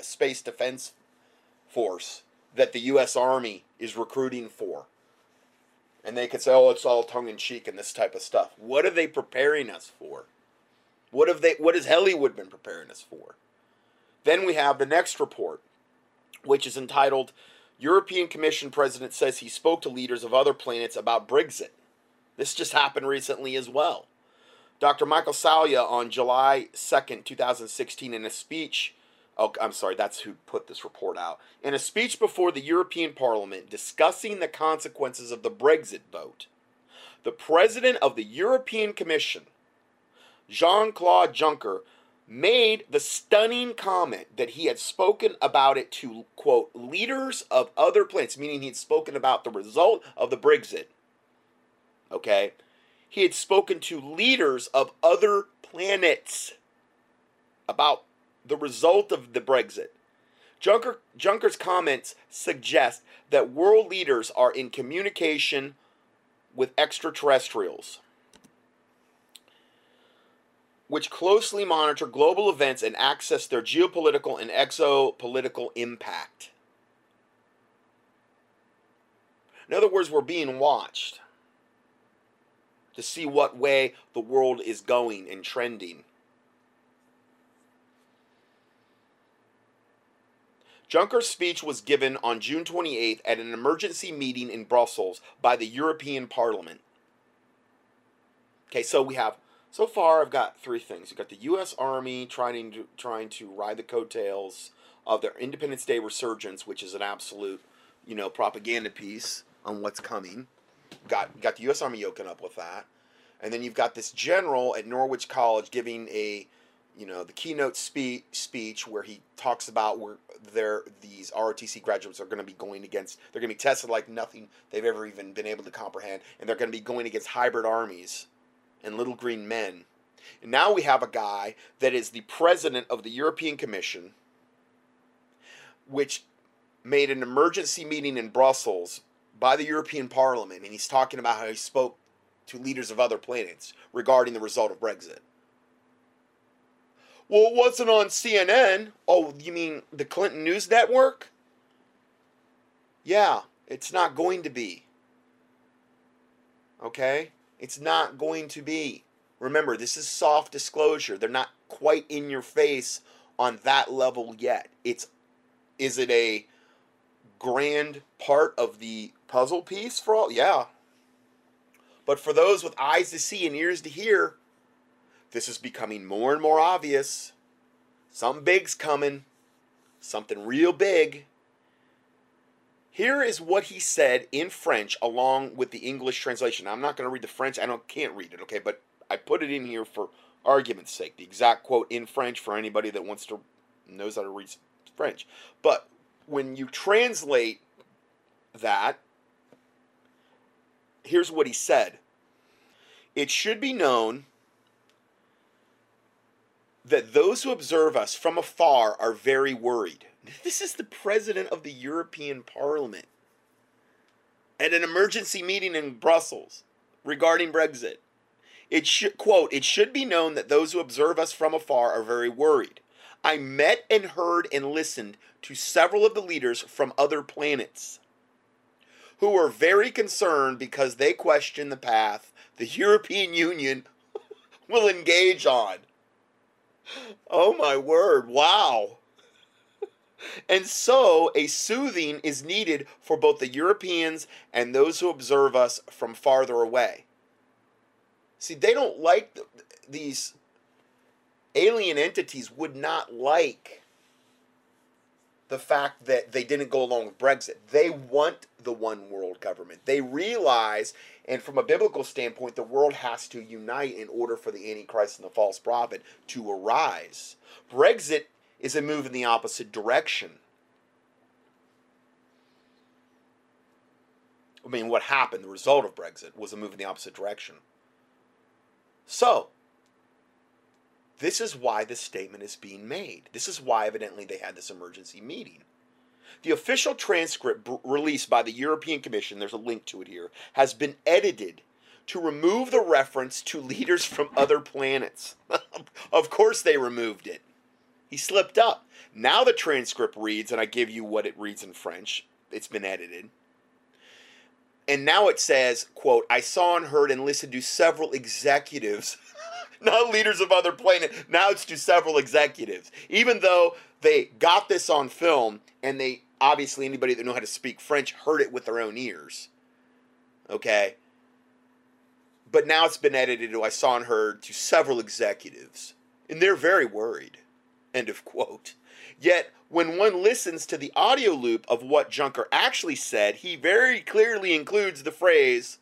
Space Defense Force that the U.S. Army is recruiting for. And they could say, oh, it's all tongue-in-cheek and this type of stuff. What are they preparing us for? What has Hollywood been preparing us for? Then we have the next report, which is entitled, European Commission President Says He Spoke to Leaders of Other Planets About Brexit. This just happened recently as well. Dr. Michael Salia on July 2nd, 2016, in a speech... Oh, I'm sorry, that's who put this report out. In a speech before the European Parliament discussing the consequences of the Brexit vote, the President of the European Commission... Jean-Claude Juncker made the stunning comment that he had spoken about it to, quote, leaders of other planets, meaning he had spoken about the result of the Brexit. Okay? He had spoken to leaders of other planets about the result of the Brexit. Juncker's comments suggest that world leaders are in communication with extraterrestrials, which closely monitor global events and access their geopolitical and exopolitical impact. In other words, we're being watched to see what way the world is going and trending. Juncker's speech was given on June 28th at an emergency meeting in Brussels by the European Parliament. Okay, so we have... So far, I've got three things. You've got the U.S. Army trying to ride the coattails of their Independence Day Resurgence, which is an absolute, you know, propaganda piece on what's coming. Got the U.S. Army yoking up with that. And then you've got this general at Norwich College giving a you know, the keynote speech where he talks about where these ROTC graduates are going to be going against, they're going to be tested like nothing they've ever even been able to comprehend, and they're going to be going against hybrid armies and little green men. And now we have a guy that is the president of the European Commission, which made an emergency meeting in Brussels by the European Parliament, and he's talking about how he spoke to leaders of other planets regarding the result of Brexit. Well, it wasn't on CNN. Oh, you mean the Clinton News Network? Yeah, it's not going to be. Okay? It's not going to be. Remember, this is soft disclosure. They're not quite in your face on that level yet. Is it a grand part of the puzzle piece for all? Yeah. But for those with eyes to see and ears to hear, this is becoming more and more obvious. Something big's coming. Something real big. Here is what he said in French along with the English translation. I'm not going to read the French. I can't read it, okay? But I put it in here for argument's sake. The exact quote in French for anybody that wants to, knows how to read French. But when you translate that, here's what he said. It should be known that those who observe us from afar are very worried. This is the president of the European Parliament at an emergency meeting in Brussels regarding Brexit. It should, quote, it should be known that those who observe us from afar are very worried. I met and heard and listened to several of the leaders from other planets who are very concerned because they question the path the European Union will engage on. Oh my word, wow. And so a soothing is needed for both the Europeans and those who observe us from farther away. See, they don't like, these alien entities would not like the fact that they didn't go along with Brexit. They want the one world government. They realize, and from a biblical standpoint, the world has to unite in order for the Antichrist and the false prophet to arise. Brexit is a move in the opposite direction. I mean, what happened, the result of Brexit, was a move in the opposite direction. So, this is why this statement is being made. This is why, evidently, they had this emergency meeting. The official transcript released by the European Commission, there's a link to it here, has been edited to remove the reference to leaders from other planets. Of course they removed it. He slipped up. Now the transcript reads, and I give you what it reads in French. It's been edited. And now it says, quote, I saw and heard and listened to several executives, not leaders of other planets. Now it's to several executives. Even though they got this on film, and they, obviously, anybody that knew how to speak French heard it with their own ears. Okay? But now it's been edited to, I saw and heard, to several executives. And they're very worried. End of quote. Yet, when one listens to the audio loop of what Juncker actually said, he very clearly includes the phrase,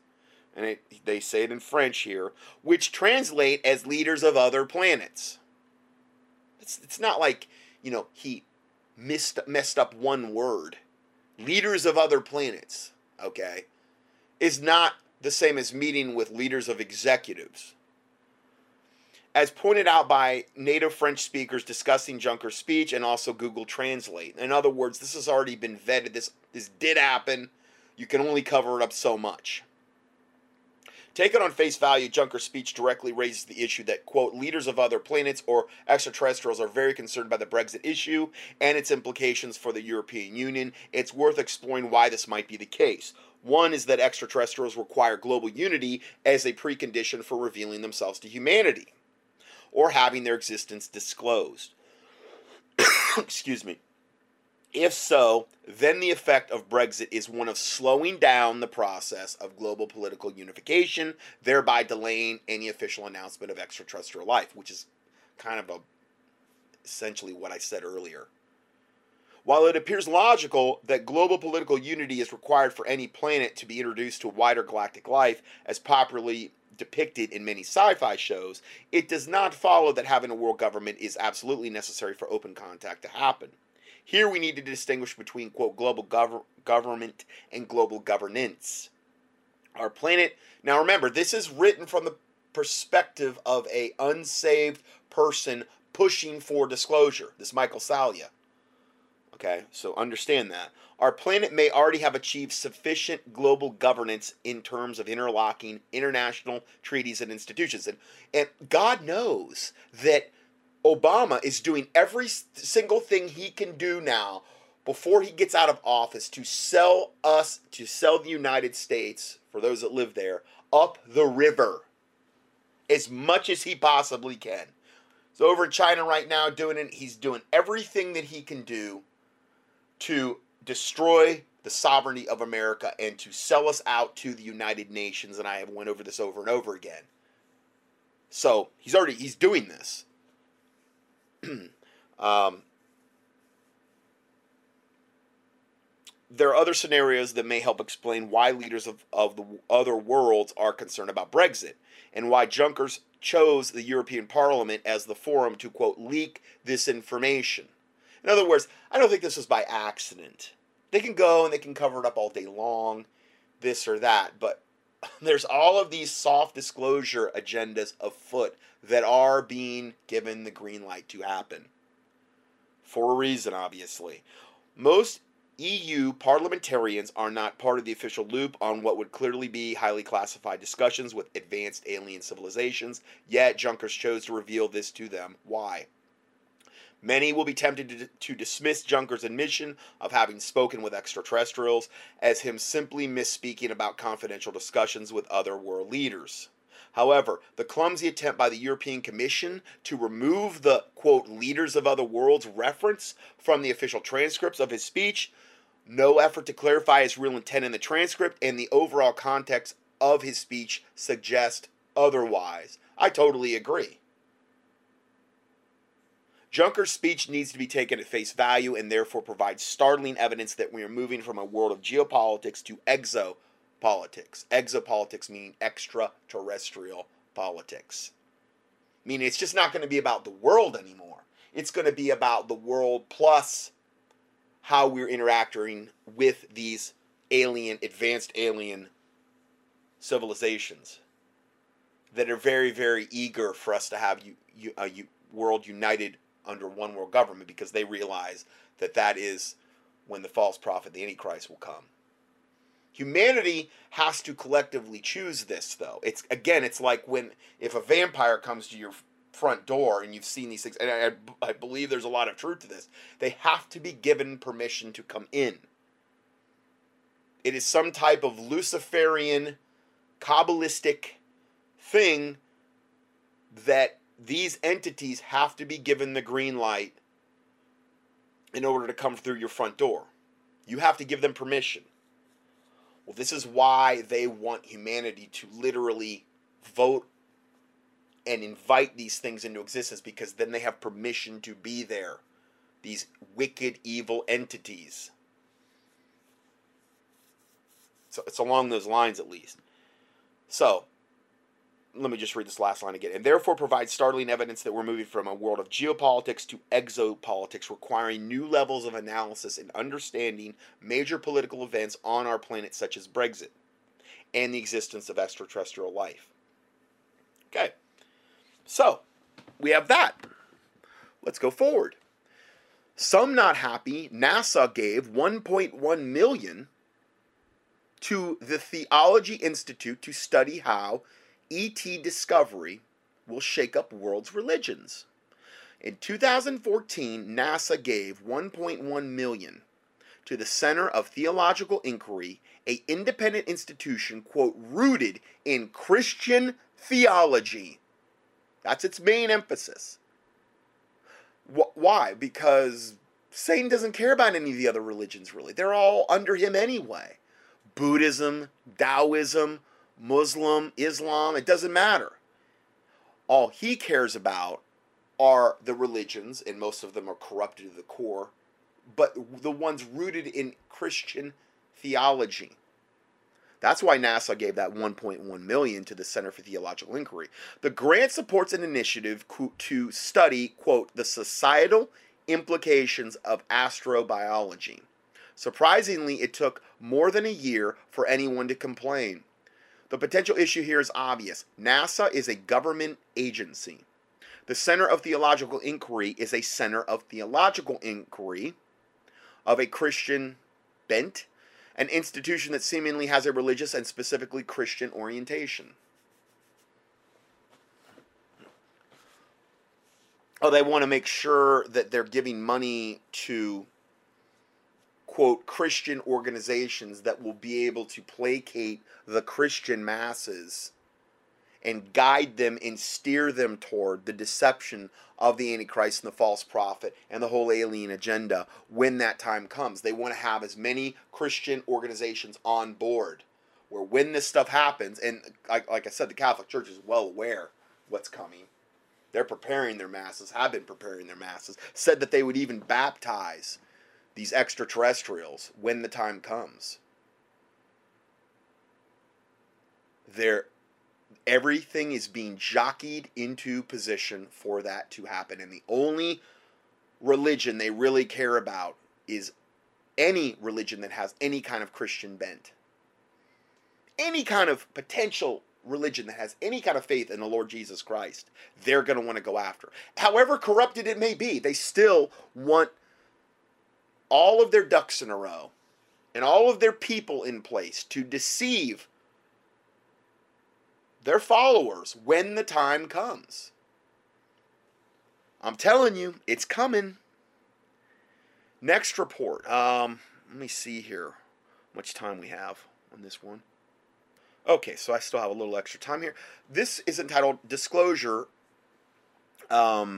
and they say it in French here, which translate as leaders of other planets. It's not like, you know, he messed up one word. Leaders of other planets, okay, is not the same as meeting with leaders of executives. As pointed out by native French speakers discussing Juncker's speech and also Google Translate. In other words, this has already been vetted. This did happen. You can only cover it up so much. Taken on face value, Junker's speech directly raises the issue that, quote, leaders of other planets or extraterrestrials are very concerned by the Brexit issue and its implications for the European Union. It's worth exploring why this might be the case. One is that extraterrestrials require global unity as a precondition for revealing themselves to humanity or having their existence disclosed. Excuse me. If so, then the effect of Brexit is one of slowing down the process of global political unification, thereby delaying any official announcement of extraterrestrial life, which is kind of essentially what I said earlier. While it appears logical that global political unity is required for any planet to be introduced to wider galactic life, as popularly depicted in many sci-fi shows, it does not follow that having a world government is absolutely necessary for open contact to happen. Here we need to distinguish between, quote, global government and global governance. Our planet, now remember, this is written from the perspective of an unsaved person pushing for disclosure. This is Michael Salia. Okay, so understand that. Our planet may already have achieved sufficient global governance in terms of interlocking international treaties and institutions. And God knows that Obama is doing every single thing he can do now before he gets out of office to sell us, to sell the United States, for those that live there, up the river as much as he possibly can. He's over in China right now doing it. He's doing everything that he can do to destroy the sovereignty of America and to sell us out to the United Nations. And I have went over this over and over again. So he's doing this. There are other scenarios that may help explain why leaders of the other worlds are concerned about Brexit and why Juncker chose the European Parliament as the forum to, quote, leak this information. In other words, I don't think this was by accident. They can go and they can cover it up all day long, this or that, but there's all of these soft disclosure agendas afoot that are being given the green light to happen. For a reason, obviously. Most EU parliamentarians are not part of the official loop on what would clearly be highly classified discussions with advanced alien civilizations, yet Juncker chose to reveal this to them. Why? Many will be tempted to dismiss Juncker's admission of having spoken with extraterrestrials as him simply misspeaking about confidential discussions with other world leaders. However, the clumsy attempt by the European Commission to remove the, quote, leaders of other worlds reference from the official transcripts of his speech, no effort to clarify his real intent in the transcript, and the overall context of his speech suggest otherwise. I totally agree. Juncker's speech needs to be taken at face value and therefore provides startling evidence that we are moving from a world of geopolitics to exopolitics. Exopolitics meaning extraterrestrial politics. Meaning it's just not going to be about the world anymore. It's going to be about the world plus how we're interacting with these alien, advanced alien civilizations that are very, very eager for us to have a world united under one world government, because they realize that that is when the false prophet, the Antichrist, will come. Humanity has to collectively choose this, though. It's, again, it's like when, if a vampire comes to your front door and you've seen these things, and I believe there's a lot of truth to this, they have to be given permission to come in. It is some type of Luciferian, Kabbalistic thing that these entities have to be given the green light in order to come through your front door. You have to give them permission. Well, this is why they want humanity to literally vote and invite these things into existence, because then they have permission to be there. These wicked, evil entities. So it's along those lines, at least. So let me just read this last line again. And therefore provides startling evidence that we're moving from a world of geopolitics to exopolitics, requiring new levels of analysis and understanding major political events on our planet, such as Brexit and the existence of extraterrestrial life. Okay. So we have that. Let's go forward. Some not happy, NASA gave $1.1 million to the Theology Institute to study how ET discovery will shake up world's religions. In 2014, NASA gave $1.1 million to the Center of Theological Inquiry, an independent institution, quote, rooted in Christian theology. That's its main emphasis. Why? Because Satan doesn't care about any of the other religions, really. They're all under him anyway. Buddhism, Taoism, Muslim, Islam, it doesn't matter. All he cares about are the religions, and most of them are corrupted to the core, but the ones rooted in Christian theology. That's why NASA gave that $1.1 million to the Center for Theological Inquiry. The grant supports an initiative to study, quote, the societal implications of astrobiology. Surprisingly, it took more than a year for anyone to complain. The potential issue here is obvious. NASA is a government agency. The Center of Theological Inquiry is a center of theological inquiry of a Christian bent, an institution that seemingly has a religious and specifically Christian orientation. Oh, they want to make sure that they're giving money to, quote, Christian organizations that will be able to placate the Christian masses and guide them and steer them toward the deception of the Antichrist and the false prophet and the whole alien agenda when that time comes. They want to have as many Christian organizations on board where when this stuff happens, and like I said, the Catholic Church is well aware what's coming. They're preparing their masses, have been preparing their masses, said that they would even baptize these extraterrestrials when the time comes. Everything is being jockeyed into position for that to happen. And the only religion they really care about is any religion that has any kind of Christian bent. Any kind of potential religion that has any kind of faith in the Lord Jesus Christ, they're going to want to go after. However corrupted it may be, they still want all of their ducks in a row and all of their people in place to deceive their followers when the time comes. I'm telling you, it's coming. Next report. Let me see here how much time we have on this one. Okay, so I still have a little extra time here. This is entitled Disclosure, Alien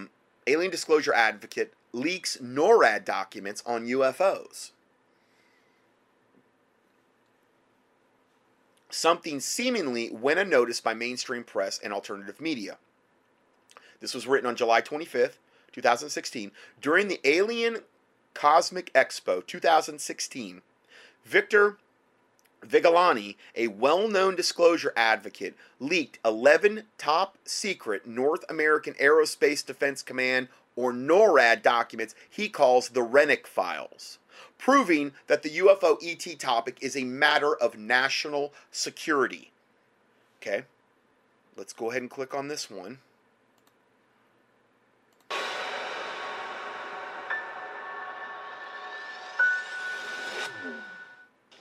Disclosure Advocate Leaks NORAD Documents on UFOs. Something seemingly went unnoticed by mainstream press and alternative media. This was written on July 25th, 2016. During the Alien Cosmic Expo 2016, Victor Vigilani, a well-known disclosure advocate, leaked 11 top-secret North American Aerospace Defense Command, or NORAD, documents he calls the Rennick files, proving that the UFO ET topic is a matter of national security. Okay, let's go ahead and click on this one.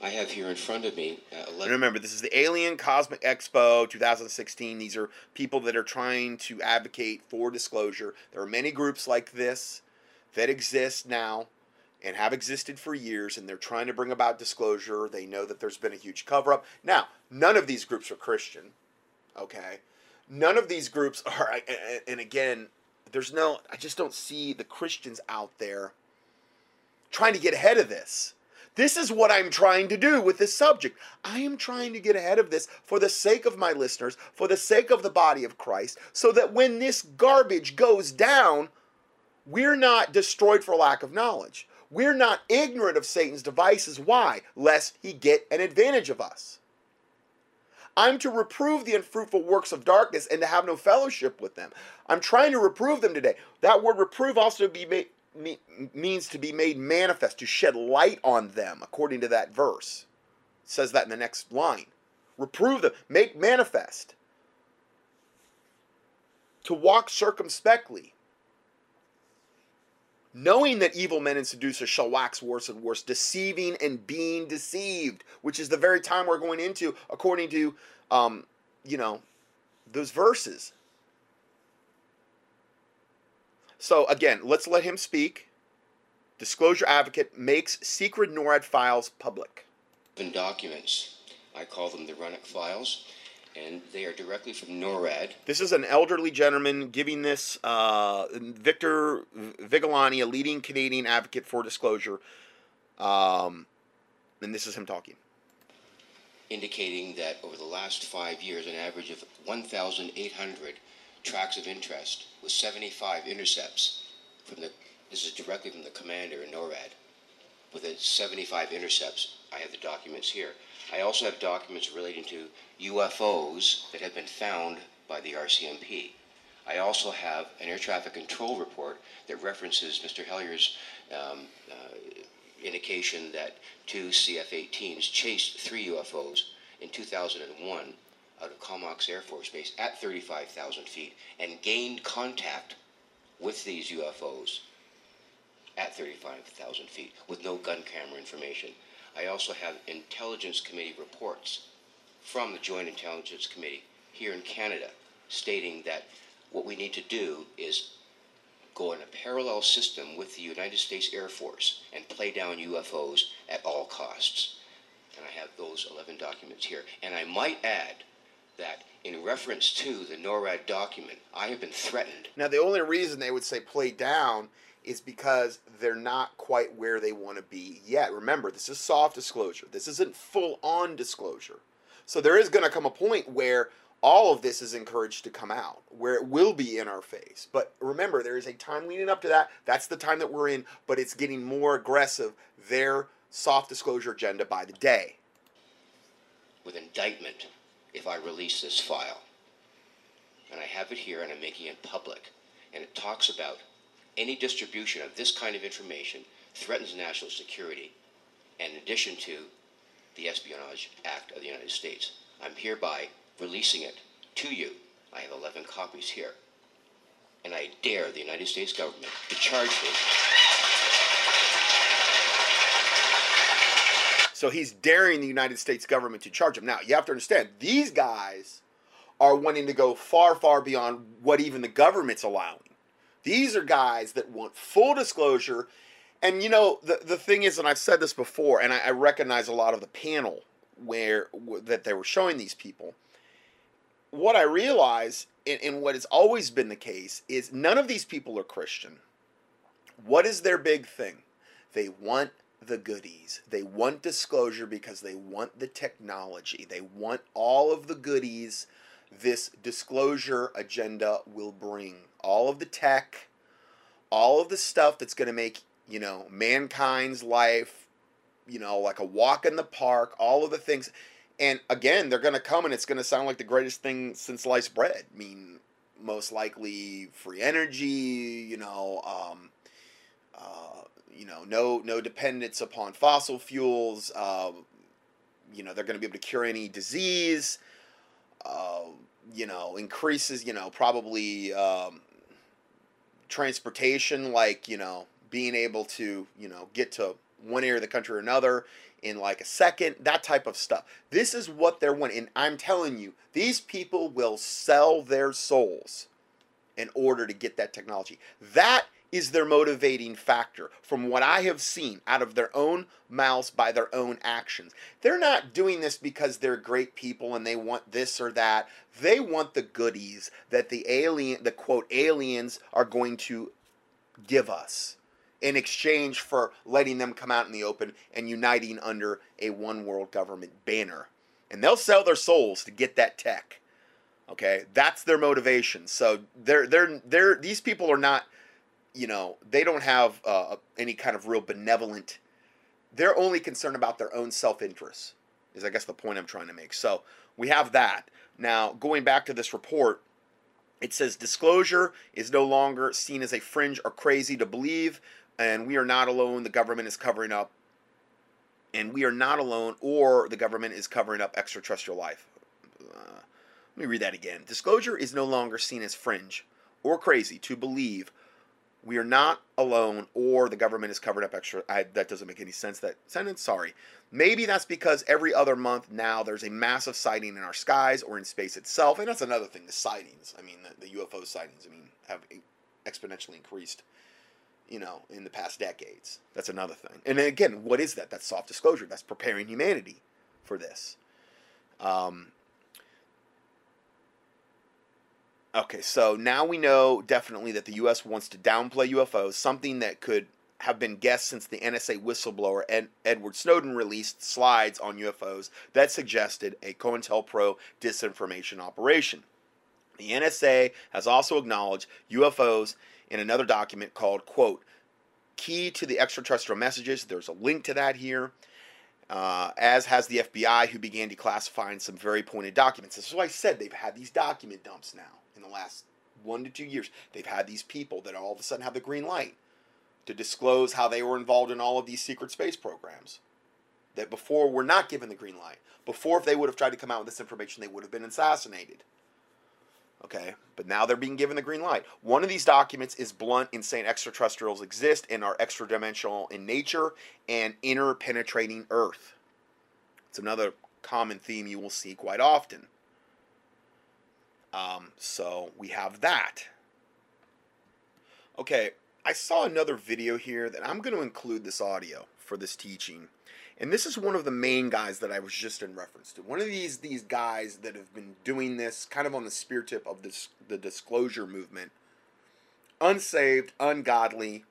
I have here in front of me... remember, this is the Alien Cosmic Expo 2016. These are people that are trying to advocate for disclosure. There are many groups like this that exist now and have existed for years, and they're trying to bring about disclosure. They know that there's been a huge cover-up. Now, none of these groups are Christian, okay? None of these groups are... And again, there's no... I just don't see the Christians out there trying to get ahead of this. This is what I'm trying to do with this subject. I am trying to get ahead of this for the sake of my listeners, for the sake of the body of Christ, so that when this garbage goes down, we're not destroyed for lack of knowledge. We're not ignorant of Satan's devices. Why? Lest he get an advantage of us. I'm to reprove the unfruitful works of darkness and to have no fellowship with them. I'm trying to reprove them today. That word reprove also means to be made manifest, to shed light on them, according to that verse. It says that in the next line. Reprove them, make manifest. To walk circumspectly, knowing that evil men and seducers shall wax worse and worse, deceiving and being deceived, which is the very time we're going into, according to, you know, those verses. So again, let's let him speak. Disclosure advocate makes secret NORAD files public. Documents. I call them the Rennick files, and they are directly from NORAD. This is an elderly gentleman giving this, Victor Vigilani, a leading Canadian advocate for disclosure. And this is him talking. Indicating that over the last 5 years, an average of 1,800 tracks of interest with 75 intercepts from the... This is directly from the commander in NORAD. With the 75 intercepts, I have the documents here. I also have documents relating to UFOs that have been found by the RCMP. I also have an air traffic control report that references Mr. Hellier's indication that two CF-18s chased three UFOs in 2001 out of Comox Air Force Base at 35,000 feet and gained contact with these UFOs at 35,000 feet with no gun camera information. I also have Intelligence Committee reports from the Joint Intelligence Committee here in Canada stating that what we need to do is go in a parallel system with the United States Air Force and play down UFOs at all costs. And I have those 11 documents here. And I might add that in reference to the NORAD document, I have been threatened. Now, the only reason they would say play down is because they're not quite where they want to be yet. Remember, this is soft disclosure. This isn't full-on disclosure. So there is going to come a point where all of this is encouraged to come out, where it will be in our face. But remember, there is a time leading up to that. That's the time that we're in, but it's getting more aggressive, their soft disclosure agenda by the day. With indictment, if I release this file, and I have it here and I'm making it public, and it talks about any distribution of this kind of information threatens national security, and in addition to the Espionage Act of the United States. I'm hereby releasing it to you. I have 11 copies here. And I dare the United States government to charge me. So he's daring the United States government to charge him. Now, you have to understand, these guys are wanting to go far, far beyond what even the government's allowing. These are guys that want full disclosure. And, you know, the thing is, and I've said this before, and I recognize a lot of the panel that they were showing these people. What I realize, and what has always been the case, is none of these people are Christian. What is their big thing? They want the goodies. They want disclosure because they want the technology. They want all of the goodies this disclosure agenda will bring. All of the tech, all of the stuff that's going to make, you know, mankind's life, you know, like a walk in the park, all of the things. And again, they're going to come and it's going to sound like the greatest thing since sliced bread. I mean, most likely free energy, no dependence upon fossil fuels. They're going to be able to cure any disease, increases, probably transportation, like, being able to, get to one area of the country or another in like a second, that type of stuff. This is what they're wanting. And I'm telling you, these people will sell their souls in order to get that technology. That is their motivating factor from what I have seen out of their own mouths by their own actions. They're not doing this because they're great people and they want this or that. They want the goodies that the quote aliens are going to give us, in exchange for letting them come out in the open and uniting under a one world government banner. And they'll sell their souls to get that tech. Okay? That's their motivation. So these people are not, they don't have any kind of real benevolent. They're only concerned about their own self-interest, is I guess the point I'm trying to make. So we have that. Now, going back to this report, it says disclosure is no longer seen as a fringe or crazy to believe. And we are not alone. The government is covering up. And we are not alone, or the government is covering up extraterrestrial life. Let me read that again. Disclosure is no longer seen as fringe or crazy to believe. We are not alone, or the government is covering up that doesn't make any sense, that sentence. Sorry. Maybe that's because every other month now there's a massive sighting in our skies or in space itself. And that's another thing, the sightings. I mean, the UFO sightings, have exponentially increased, in the past decades. That's another thing. And again, what is that? That's soft disclosure. That's preparing humanity for this. Okay, so now we know definitely that the U.S. wants to downplay UFOs, something that could have been guessed since the NSA whistleblower Edward Snowden released slides on UFOs that suggested a COINTELPRO disinformation operation. The NSA has also acknowledged UFOs in another document called, quote, Key to the Extraterrestrial Messages. There's a link to that here. as has the FBI, who began declassifying some very pointed documents. This is why I said they've had these document dumps now in the last 1 to 2 years. They've had these people that all of a sudden have the green light to disclose how they were involved in all of these secret space programs that before were not given the green light. Before, if they would have tried to come out with this information, they would have been assassinated. Okay, but now they're being given the green light. One of these documents is blunt in saying extraterrestrials exist and are extra-dimensional in nature and interpenetrating Earth. It's another common theme you will see quite often. So we have that. Okay, I saw another video here that I'm going to include this audio for this teaching. And this is one of the main guys that I was just in reference to. One of these guys that have been doing this kind of on the spear tip of this, the disclosure movement. Unsaved, ungodly.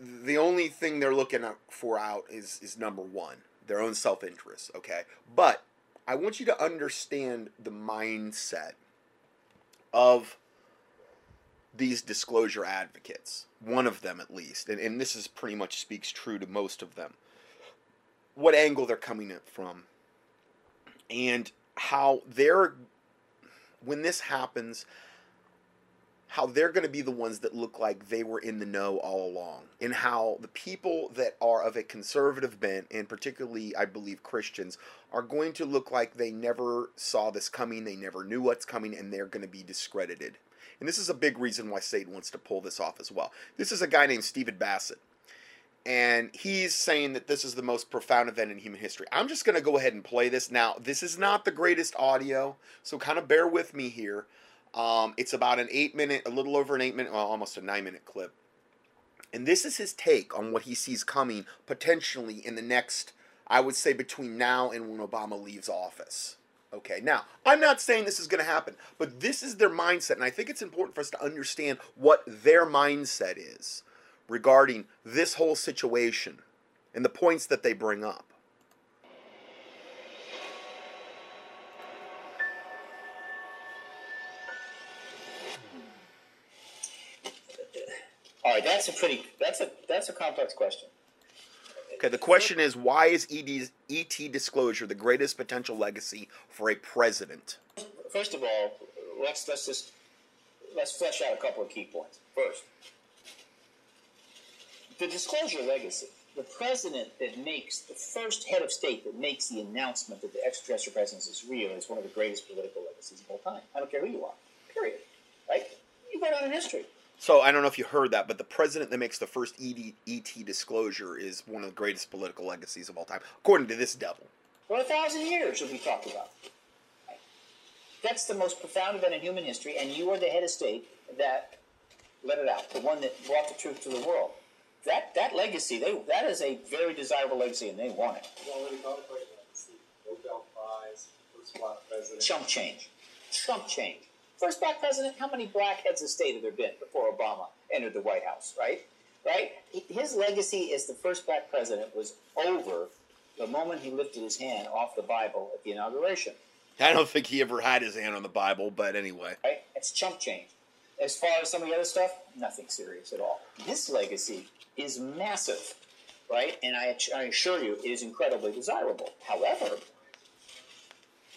The only thing they're looking for out is number one, their own self-interest, okay? But I want you to understand the mindset of these disclosure advocates, one of them at least, and this is pretty much speaks true to most of them, what angle they're coming at from, and how they're, when this happens, how they're going to be the ones that look like they were in the know all along, and how the people that are of a conservative bent, and particularly, I believe, Christians, are going to look like they never saw this coming, they never knew what's coming, and they're going to be discredited. And this is a big reason why Satan wants to pull this off as well. This is a guy named Stephen Bassett, and he's saying that this is the most profound event in human history. I'm just going to go ahead and play this. Now, this is not the greatest audio, so kind of bear with me here. It's about an 8-minute, a little over an 8-minute, well, almost a 9-minute clip. And this is his take on what he sees coming potentially in the next, I would say, between now and when Obama leaves office. Okay, now, I'm not saying this is going to happen, but this is their mindset, and I think it's important for us to understand what their mindset is regarding this whole situation and the points that they bring up. All right, that's a complex question. Okay, the question is, why is ET disclosure the greatest potential legacy for a president? First of all, let's flesh out a couple of key points. First, the disclosure legacy. The president that makes, the first head of state that makes the announcement that the extraterrestrial presence is real is one of the greatest political legacies of all time. I don't care who you are, period. Right? You go down in history. So, I don't know if you heard that, but the president that makes the first ET disclosure is one of the greatest political legacies of all time, according to this devil. For 1,000 years, we'll be talking about. Right? That's the most profound event in human history, and you are the head of state that let it out, the one that brought the truth to the world. That legacy, that is a very desirable legacy, and they want it. Well, they call it great legacy. Nobel Prize, first black president. Chump change. Chump change. First black president, how many black heads of state have there been before Obama entered the White House, right? Right? His legacy as the first black president was over the moment he lifted his hand off the Bible at the inauguration. I don't think he ever had his hand on the Bible, but anyway. Right? It's chump change. As far as some of the other stuff, nothing serious at all. This legacy is massive, right? And I assure you, it is incredibly desirable. However,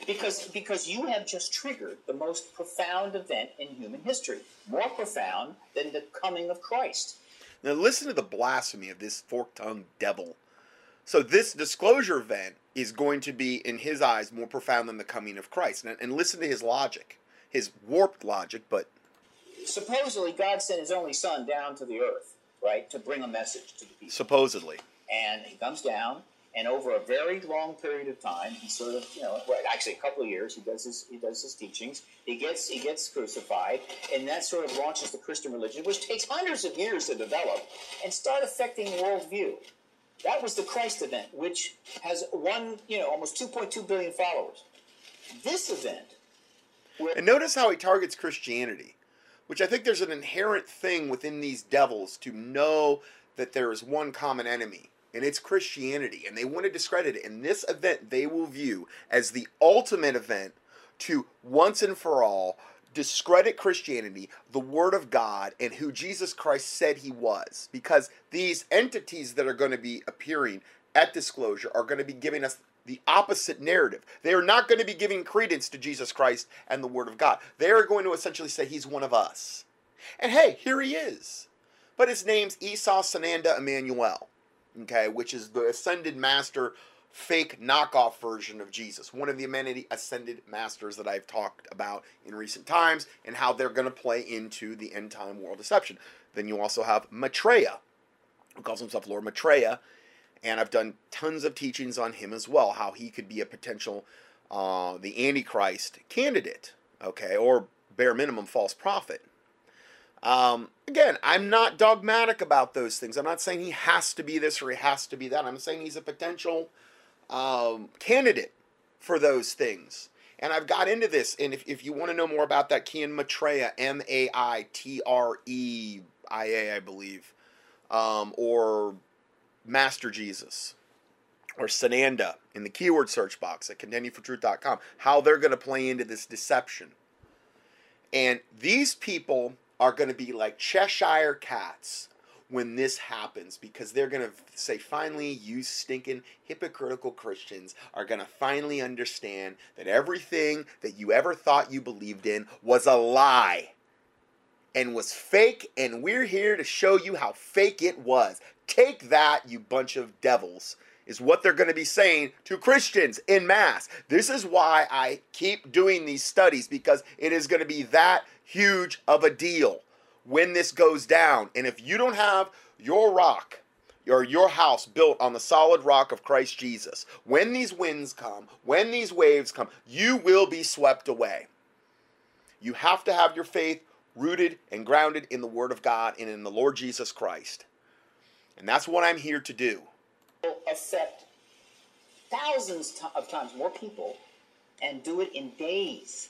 because you have just triggered the most profound event in human history, more profound than the coming of Christ. Now listen to the blasphemy of this fork-tongued devil. So this disclosure event is going to be, in his eyes, more profound than the coming of Christ. And listen to his logic, his warped logic, but... Supposedly, God sent his only son down to the earth, right, to bring a message to the people. Supposedly. And he comes down... And over a very long period of time, he sort of, you know, well, actually a couple of years, he does his teachings. He gets crucified, and that sort of launches the Christian religion, which takes hundreds of years to develop and start affecting worldview. That was the Christ event, which has almost 2.2 billion followers. This event, and notice how he targets Christianity, which I think there's an inherent thing within these devils to know that there is one common enemy. And it's Christianity, and they want to discredit it. And this event they will view as the ultimate event to once and for all discredit Christianity, the Word of God, and who Jesus Christ said he was. Because these entities that are going to be appearing, at disclosure are going to be giving us the opposite narrative. They are not going to be giving credence to Jesus Christ and the Word of God. They are going to essentially say he's one of us. And hey, here he is. But his name's Esau, Sananda, Emmanuel, okay, which is the ascended master fake knockoff version of Jesus, one of the many ascended masters that I've talked about in recent times and how they're going to play into the end time world deception. Then you also have Maitreya, who calls himself Lord Maitreya, and I've done tons of teachings on him as well, how he could be a potential the Antichrist candidate, okay, or bare minimum false prophet. Again, I'm not dogmatic about those things. I'm not saying he has to be this or he has to be that. I'm saying he's a potential candidate for those things. And I've got into this, and if you want to know more about that, Kian Maitreya, M-A-I-T-R-E-I-A, I believe, or Master Jesus, or Sananda, in the keyword search box at contendingfortruth.com, how they're going to play into this deception. And these people are going to be like Cheshire cats when this happens, because they're going to say, finally, you stinking hypocritical Christians are going to finally understand that everything that you ever thought you believed in was a lie and was fake, and we're here to show you how fake it was. Take that, you bunch of devils, is what they're going to be saying to Christians en masse. This is why I keep doing these studies, because it is going to be that huge of a deal when this goes down. And if you don't have your rock or your house built on the solid rock of Christ Jesus, when these winds come, when these waves come, you will be swept away. You have to have your faith rooted and grounded in the Word of God and in the Lord Jesus Christ. And that's what I'm here to do. Accept thousands of times more people and do it in days.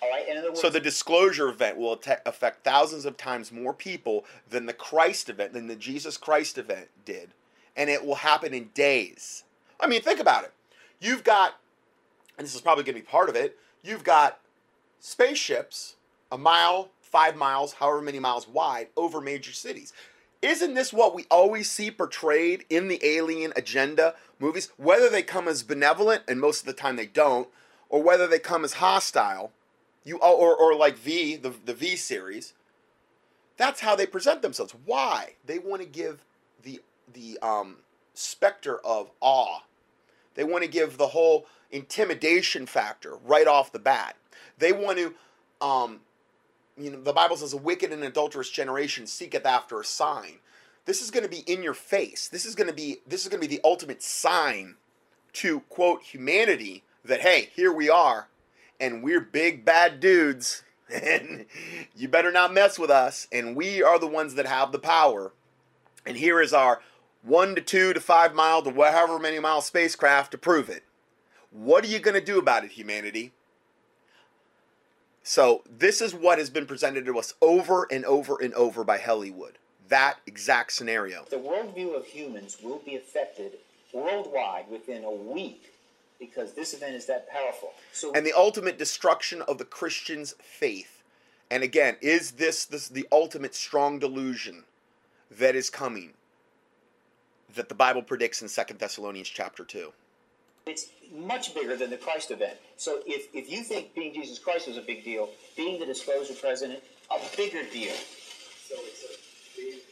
All right? In other words, so the disclosure event will affect thousands of times more people than the Christ event, than the Jesus Christ event did. And it will happen in days. I mean, think about it. You've got, and this is probably going to be part of it, you've got spaceships a mile, 5 miles, however many miles wide over major cities. Isn't this what we always see portrayed in the alien agenda movies? Whether they come as benevolent, and most of the time they don't, or whether they come as hostile, or like the V series, that's how they present themselves. Why? They want to give the specter of awe. They want to give the whole intimidation factor right off the bat. They want to... you know, the Bible says a wicked and adulterous generation seeketh after a sign. This is going to be in your face. This is going to be the ultimate sign to, quote, humanity that, hey, here we are, and we're big bad dudes, and you better not mess with us, and we are the ones that have the power. And here is our 1 to 2 to 5 mile to however many mile spacecraft to prove it. What are you going to do about it, humanity? So this is what has been presented to us over and over and over by Hollywood. That exact scenario. The worldview of humans will be affected worldwide within a week because this event is that powerful. So and the ultimate destruction of the Christian's faith. And again, is this the ultimate strong delusion that is coming that the Bible predicts in 2 Thessalonians chapter 2? It's much bigger than the Christ event. So if you think being Jesus Christ is a big deal, being the disclosure president, a bigger deal. So it's a big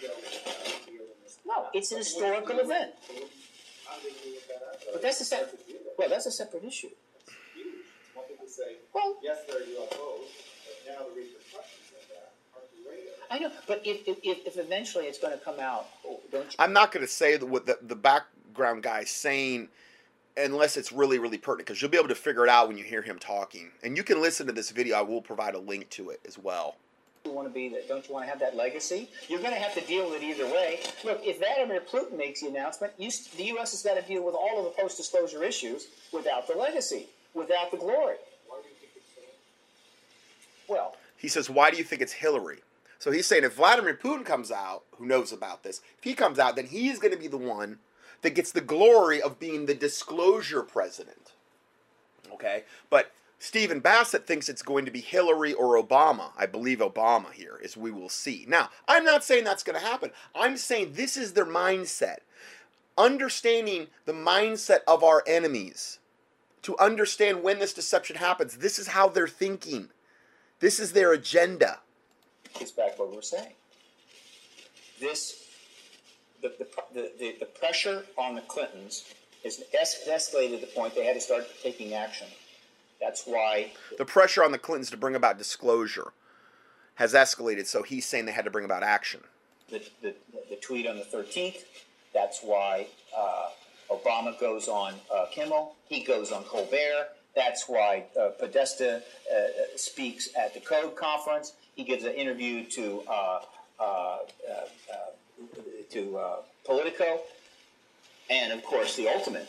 deal. No, it's an historical event. But that's a separate issue. That's huge. One people say, well, yes, there are UFOs, but now the repercussions of that are greater. I know, but if eventually it's going to come out, don't you? I'm not going to say what the background guy is saying, unless it's really, really pertinent, because you'll be able to figure it out when you hear him talking. And you can listen to this video. I will provide a link to it as well. You want to be that? Don't you want to have that legacy? You're going to have to deal with it either way. Look, if Vladimir Putin makes the announcement, the U.S. has got to deal with all of the post-disclosure issues without the legacy, without the glory. Why do you think it's Hillary? Well, he says, why do you think it's Hillary? So he's saying if Vladimir Putin comes out, who knows about this, if he comes out, then he is going to be the one that gets the glory of being the disclosure president, okay? But Stephen Bassett thinks it's going to be Hillary or Obama. I believe Obama here, as we will see. Now, I'm not saying that's going to happen. I'm saying this is their mindset. understanding the mindset of our enemies, to understand when this deception happens. This is how they're thinking. This is their agenda. It's back what we were saying. This, the pressure on the Clintons is escalated to the point they had to start taking action. That's why the pressure on the Clintons to bring about disclosure has escalated, so he's saying they had to bring about action. The tweet on the 13th, that's why Obama goes on Kimmel, he goes on Colbert, that's why Podesta speaks at the Code Conference, he gives an interview to Politico, and of course the ultimate.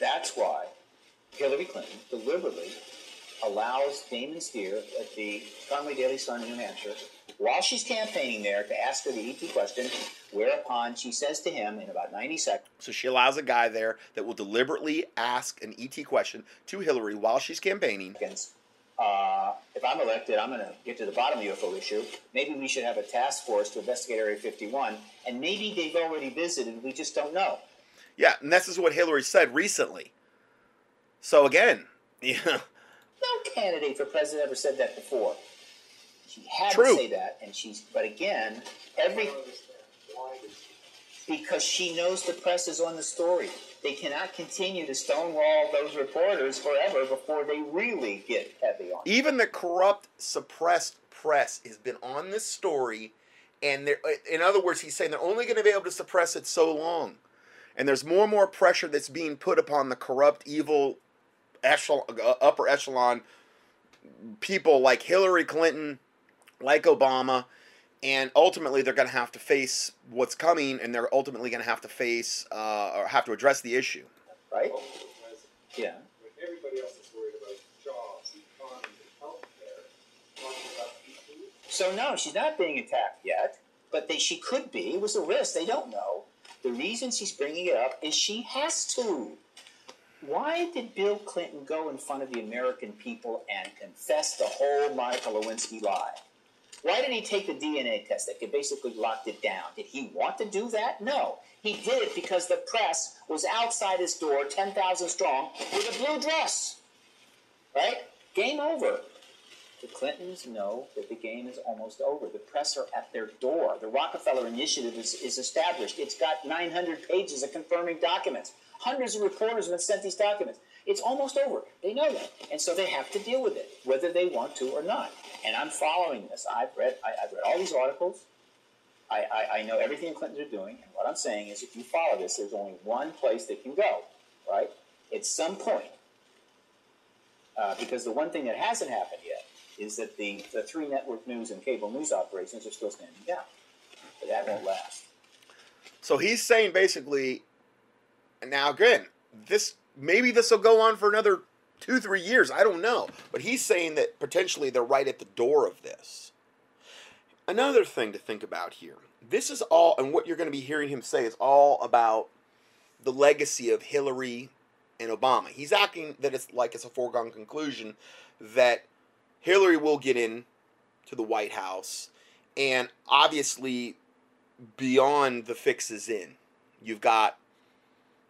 That's why Hillary Clinton deliberately allows Damon Steer at the Conway Daily Sun in New Hampshire, while she's campaigning there, to ask her the ET question, whereupon she says to him in about 90 seconds. So she allows a guy there that will deliberately ask an ET question to Hillary while she's campaigning. If I'm elected, I'm going to get to the bottom of the UFO issue. Maybe we should have a task force to investigate Area 51, and maybe they've already visited, we just don't know. Yeah, and this is what Hillary said recently. So again, yeah. No candidate for president ever said that before. She had to say that, and she's. But again, because she knows the press is on the story. They cannot continue to stonewall those reporters forever before they really get heavy on. Even the corrupt, suppressed press has been on this story, and in other words, he's saying they're only going to be able to suppress it so long. And there's more and more pressure that's being put upon the corrupt, evil, upper echelon people like Hillary Clinton, like Obama, and ultimately they're going to have to face what's coming, and they're ultimately going to have to face or have to address the issue. Right? Yeah. When everybody else is worried about jobs, the economy, healthcare, talking about people. So no, she's not being attacked yet, but she could be. It was a risk. They don't know. The reason she's bringing it up is she has to. Why did Bill Clinton go in front of the American people and confess the whole Monica Lewinsky lie? Why did he take the DNA test that basically locked it down? Did he want to do that? No. He did it because the press was outside his door, 10,000 strong, with a blue dress. Right? Game over. The Clintons know that the game is almost over. The press are at their door. The Rockefeller Initiative is established. It's got 900 pages of confirming documents. Hundreds of reporters have been sent these documents. It's almost over. They know that. And so they have to deal with it, whether they want to or not. And I'm following this. I've read all these articles. I know everything the Clintons are doing. And what I'm saying is, if you follow this, there's only one place they can go, right? At some point. Because the one thing that hasn't happened yet is that the three network news and cable news operations are still standing down. But that won't last. So he's saying basically... Now, again, maybe this will go on for another 2-3 years. I don't know. But he's saying that potentially they're right at the door of this. Another thing to think about here. This is all, and what you're going to be hearing him say is all about the legacy of Hillary and Obama. He's acting that it's like it's a foregone conclusion that Hillary will get in to the White House, and obviously beyond the fix is in. You've got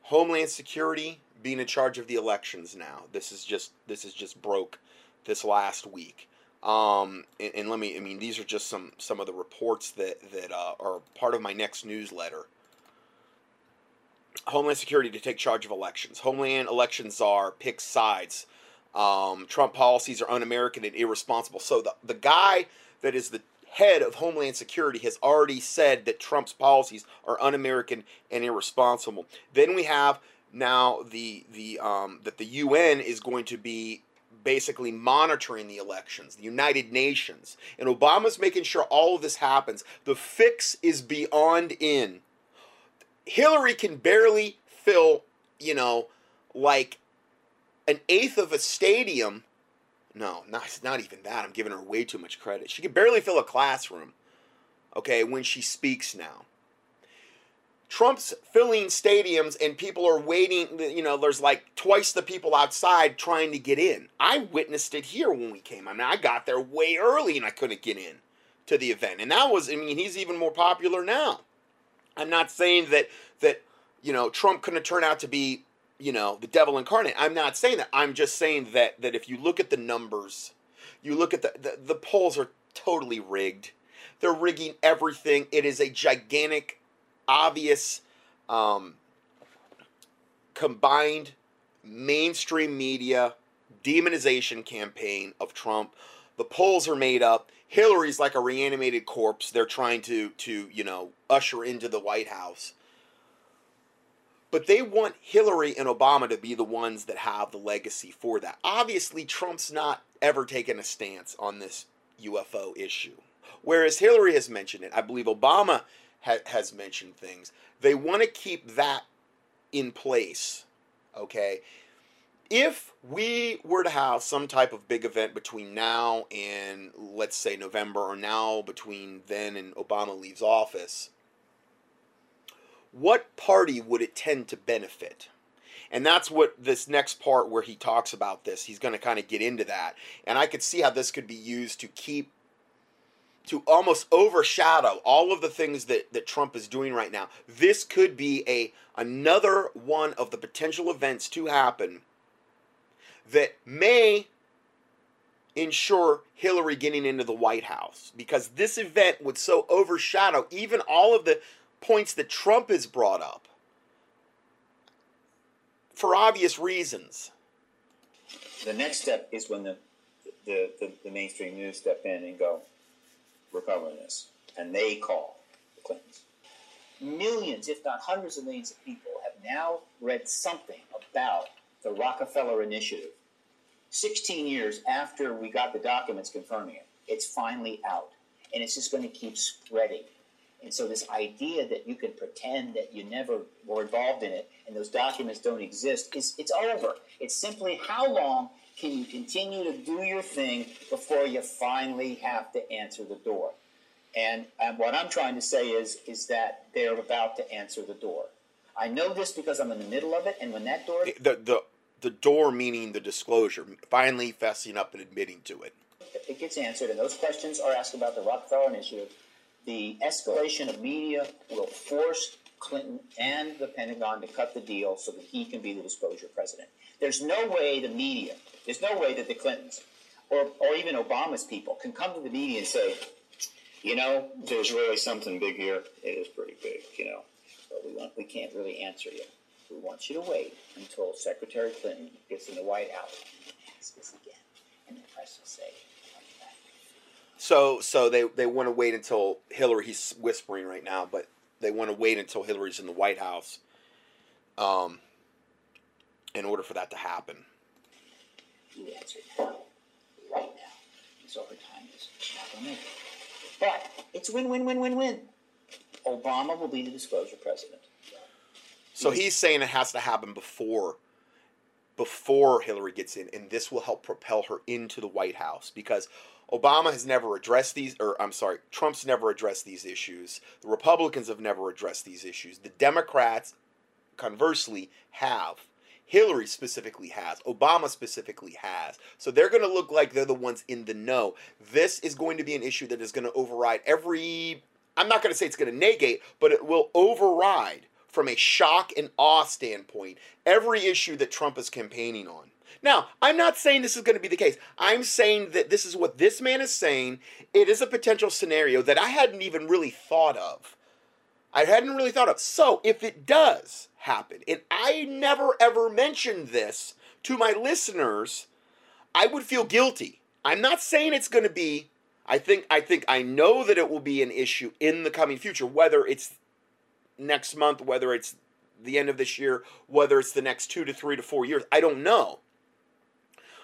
Homeland Security being in charge of the elections now. This is just broke this last week. And let me, I mean, these are just some of the reports that are part of my next newsletter. Homeland Security to take charge of elections. Homeland election czar picks sides. Trump policies are un-American and irresponsible. So the guy that is the head of Homeland Security has already said that Trump's policies are un-American and irresponsible. Then we have now that the UN is going to be basically monitoring the elections, the United Nations, and Obama's making sure all of this happens. The fix is beyond in. Hillary can barely fill, like an eighth of a stadium. No, not even that. I'm giving her way too much credit. She can barely fill a classroom, okay, when she speaks now. Trump's filling stadiums and people are waiting. There's like twice the people outside trying to get in. I witnessed it here when we came. I mean, I got there way early and I couldn't get in to the event. And that was, he's even more popular now. I'm not saying that you know, Trump couldn't have turned out to be, you know, the devil incarnate. I'm not saying that. I'm just saying that if you look at the numbers, you look at the polls are totally rigged. They're rigging everything. It is a gigantic, obvious, combined mainstream media demonization campaign of Trump. The polls are made up. Hillary's like a reanimated corpse. They're trying to you know, usher into the White House. But they want Hillary and Obama to be the ones that have the legacy for that. Obviously, Trump's not ever taken a stance on this UFO issue, whereas Hillary has mentioned it. I believe Obama has mentioned things. They want to keep that in place, okay? If we were to have some type of big event between now and, let's say, November, or now between then and Obama leaves office, what party would it tend to benefit? And that's what this next part where he talks about this, he's going to kind of get into that. And I could see how this could be used to keep, to almost overshadow all of the things that Trump is doing right now. This could be another one of the potential events to happen that may ensure Hillary getting into the White House, because this event would so overshadow even all of the points that Trump has brought up for obvious reasons. The next step is when the mainstream news step in and go, we're covering this, and they call the Clintons. Millions, if not hundreds of millions of people have now read something about the Rockefeller Initiative. 16 years after we got the documents confirming it, it's finally out. And it's just going to keep spreading. And so this idea that you can pretend that you never were involved in it and those documents don't exist, it's over. It's simply how long can you continue to do your thing before you finally have to answer the door. And what I'm trying to say is that they're about to answer the door. I know this because I'm in the middle of it, and when that door... The door meaning the disclosure, finally fessing up and admitting to it. It gets answered, and those questions are asked about the Rockefeller Initiative. The escalation of media will force Clinton and the Pentagon to cut the deal so that he can be the disclosure president. There's no way the media, there's no way that the Clintons or even Obama's people can come to the media and say, you know, there's really something big here. It is pretty big, you know. But we can't really answer you. We want you to wait until Secretary Clinton gets in the White House and asks us again. And the press will say, So they want to wait until Hillary, he's whispering right now, but they want to wait until Hillary's in the White House in order for that to happen. You answer now, right now, because over time is not going to make it. But it's win, win, win, win, win. Obama will be the disclosure president. So he's saying it has to happen before Hillary gets in, and this will help propel her into the White House, because Obama has never addressed these, or I'm sorry, Trump's never addressed these issues. The Republicans have never addressed these issues. The Democrats, conversely, have. Hillary specifically has. Obama specifically has. So they're going to look like they're the ones in the know. This is going to be an issue that is going to override every... I'm not going to say it's going to negate, but it will override, from a shock and awe standpoint, every issue that Trump is campaigning on. Now, I'm not saying this is going to be the case. I'm saying that this is what this man is saying. It is a potential scenario that I hadn't even really thought of. So if it does happen, and I never ever mentioned this to my listeners, I would feel guilty. I'm not saying it's going to be... I think I know that it will be an issue in the coming future, whether it's next month, whether it's the end of this year, whether it's the next 2 to 3 to 4 years. I don't know.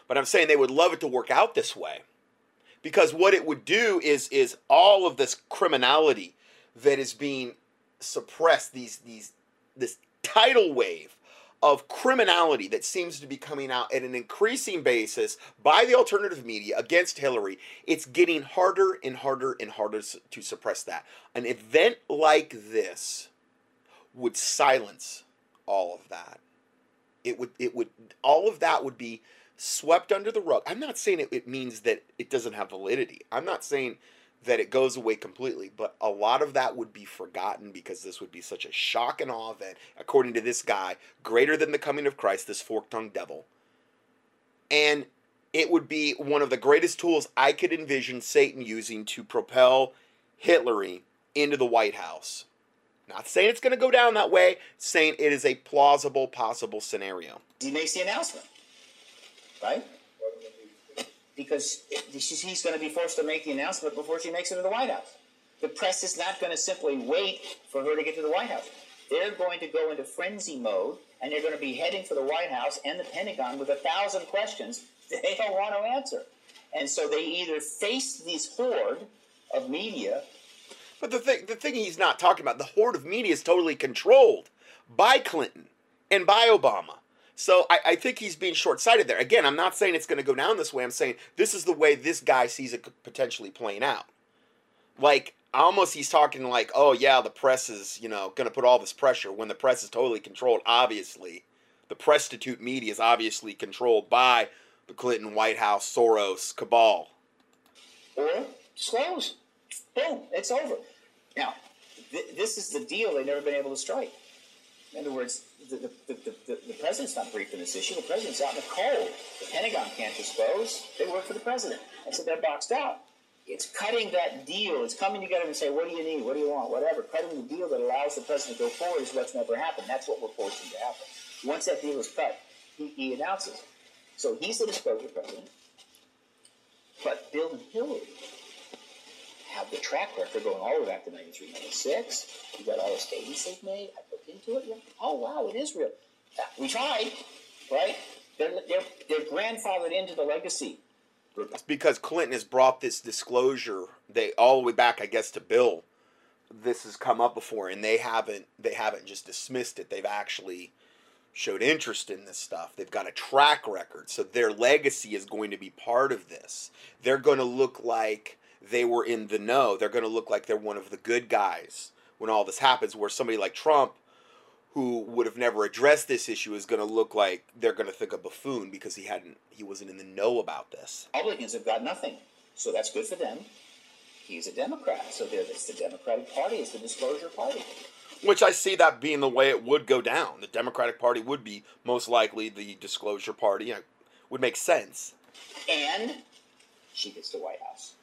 But I'm saying they would love it to work out this way, because what it would do is all of this criminality that is being suppressed, this tidal wave of criminality that seems to be coming out at an increasing basis by the alternative media against Hillary, it's getting harder and harder and harder to suppress that. An event like this would silence all of that. It would all of that would be swept under the rug. I'm not saying it means that it doesn't have validity. I'm not saying that it goes away completely. But a lot of that would be forgotten because this would be such a shock and awe event, according to this guy, greater than the coming of Christ, this fork-tongued devil. And it would be one of the greatest tools I could envision Satan using to propel Hitlery into the White House. Not saying it's going to go down that way, saying it is a plausible, possible scenario. He makes the announcement, right? Because he's going to be forced to make the announcement before she makes it to the White House. The press is not going to simply wait for her to get to the White House. They're going to go into frenzy mode, and they're going to be heading for the White House and the Pentagon with 1,000 questions that they don't want to answer. And so they either face this horde of media. But the thing he's not talking about, the horde of media is totally controlled by Clinton and by Obama. So I think he's being short-sighted there. Again, I'm not saying it's going to go down this way. I'm saying this is the way this guy sees it potentially playing out. Like, almost he's talking like, oh, yeah, the press is, you know, going to put all this pressure when the press is totally controlled, obviously. The prostitute media is obviously controlled by the Clinton, White House, Soros, cabal. Or slows. Boom, it's over. Now, this is the deal they've never been able to strike. In other words, the president's not briefed on this issue. The president's out in the cold. The Pentagon can't dispose. They work for the president. And so they're boxed out. It's cutting that deal. It's coming together and say, what do you need? What do you want? Whatever. Cutting the deal that allows the president to go forward is what's never happened. That's what we're forcing to happen. Once that deal is cut, he announces it. So he's the disposal president. But Bill and Hillary have the track record going all the way back to 1993, 1996. You got all the statements they've made. I looked into it. Went, oh wow, it is real. We tried, right? They're grandfathered into the legacy. It's because Clinton has brought this disclosure. They all the way back, I guess, to Bill. This has come up before, and they haven't just dismissed it. They've actually showed interest in this stuff. They've got a track record, so their legacy is going to be part of this. They're going to look like they were in the know. They're going to look like they're one of the good guys when all this happens, where somebody like Trump, who would have never addressed this issue, is going to look like they're going to think a buffoon because he wasn't in the know about this. Republicans have got nothing, so that's good for them. He's a Democrat, so it's the Democratic Party. It's the disclosure party. Which I see that being the way it would go down. The Democratic Party would be most likely the disclosure party. It would make sense. And she gets the White House.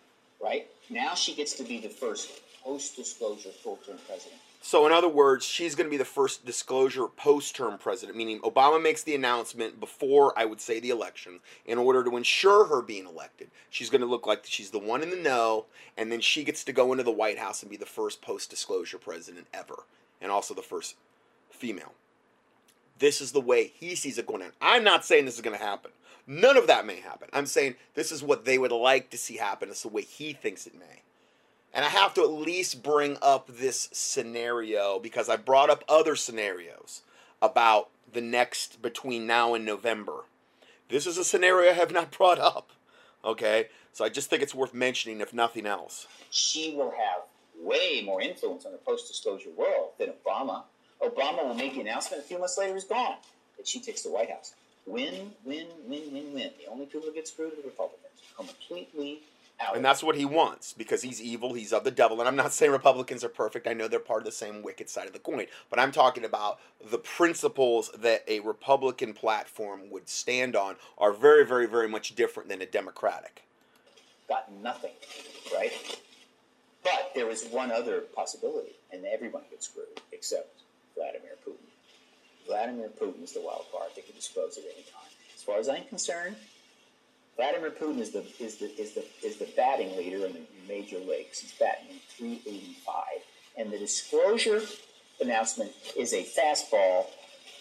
Right? Now she gets to be the first post-disclosure full-term president. So in other words, she's going to be the first disclosure post-term president, meaning Obama makes the announcement before, I would say, the election in order to ensure her being elected. She's going to look like she's the one in the know, and then she gets to go into the White House and be the first post-disclosure president ever, and also the first female. This is the way he sees it going down. I'm not saying this is going to happen. None of that may happen. I'm saying this is what they would like to see happen. It's the way he thinks it may. And I have to at least bring up this scenario because I brought up other scenarios about the next between now and November. This is a scenario I have not brought up. Okay? So I just think it's worth mentioning if nothing else. She will have way more influence on the post-disclosure world than Obama. Obama will make the announcement a few months later, he's gone. But she takes the White House. Win, win, win, win, win. The only people who get screwed are the Republicans. Completely out. And that's what he wants, because he's evil, he's of the devil. And I'm not saying Republicans are perfect. I know they're part of the same wicked side of the coin. But I'm talking about the principles that a Republican platform would stand on are very, very, very much different than a Democratic. Got nothing, right? But there is one other possibility, and everyone gets screwed except Vladimir Putin. Vladimir Putin is the wild card. They can dispose at any time. As far as I'm concerned, Vladimir Putin is the batting leader in the major leagues. He's batting in 385, and the disclosure announcement is a fastball,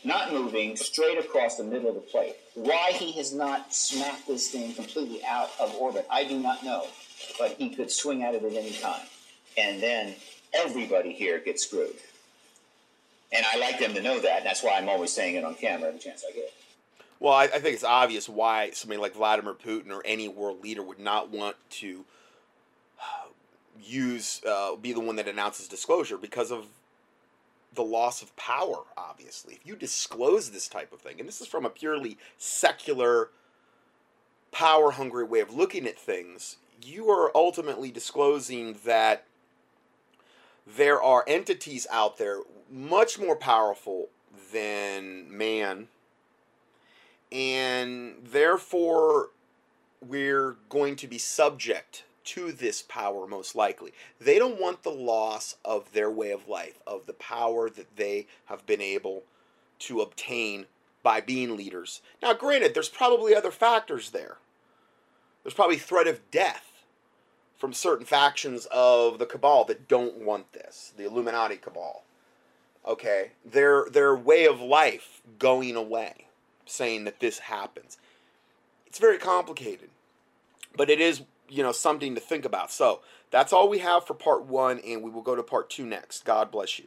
not moving, straight across the middle of the plate. Why he has not smacked this thing completely out of orbit, I do not know, but he could swing at it at any time, and then everybody here gets screwed. And I like them to know that, and that's why I'm always saying it on camera every chance I get. Well, I think it's obvious why somebody like Vladimir Putin or any world leader would not want to be the one that announces disclosure because of the loss of power, obviously. If you disclose this type of thing, and this is from a purely secular, power-hungry way of looking at things, you are ultimately disclosing that there are entities out there much more powerful than man, and therefore we're going to be subject to this power most likely. They don't want the loss of their way of life, of the power that they have been able to obtain by being leaders. Now granted, there's probably other factors there. There's probably threat of death from certain factions of the cabal that don't want this, the Illuminati cabal. Okay, their way of life going away, saying that this happens. It's very complicated, but it is, you know, something to think about. So that's all we have for part one, and we will go to part two next. God bless you.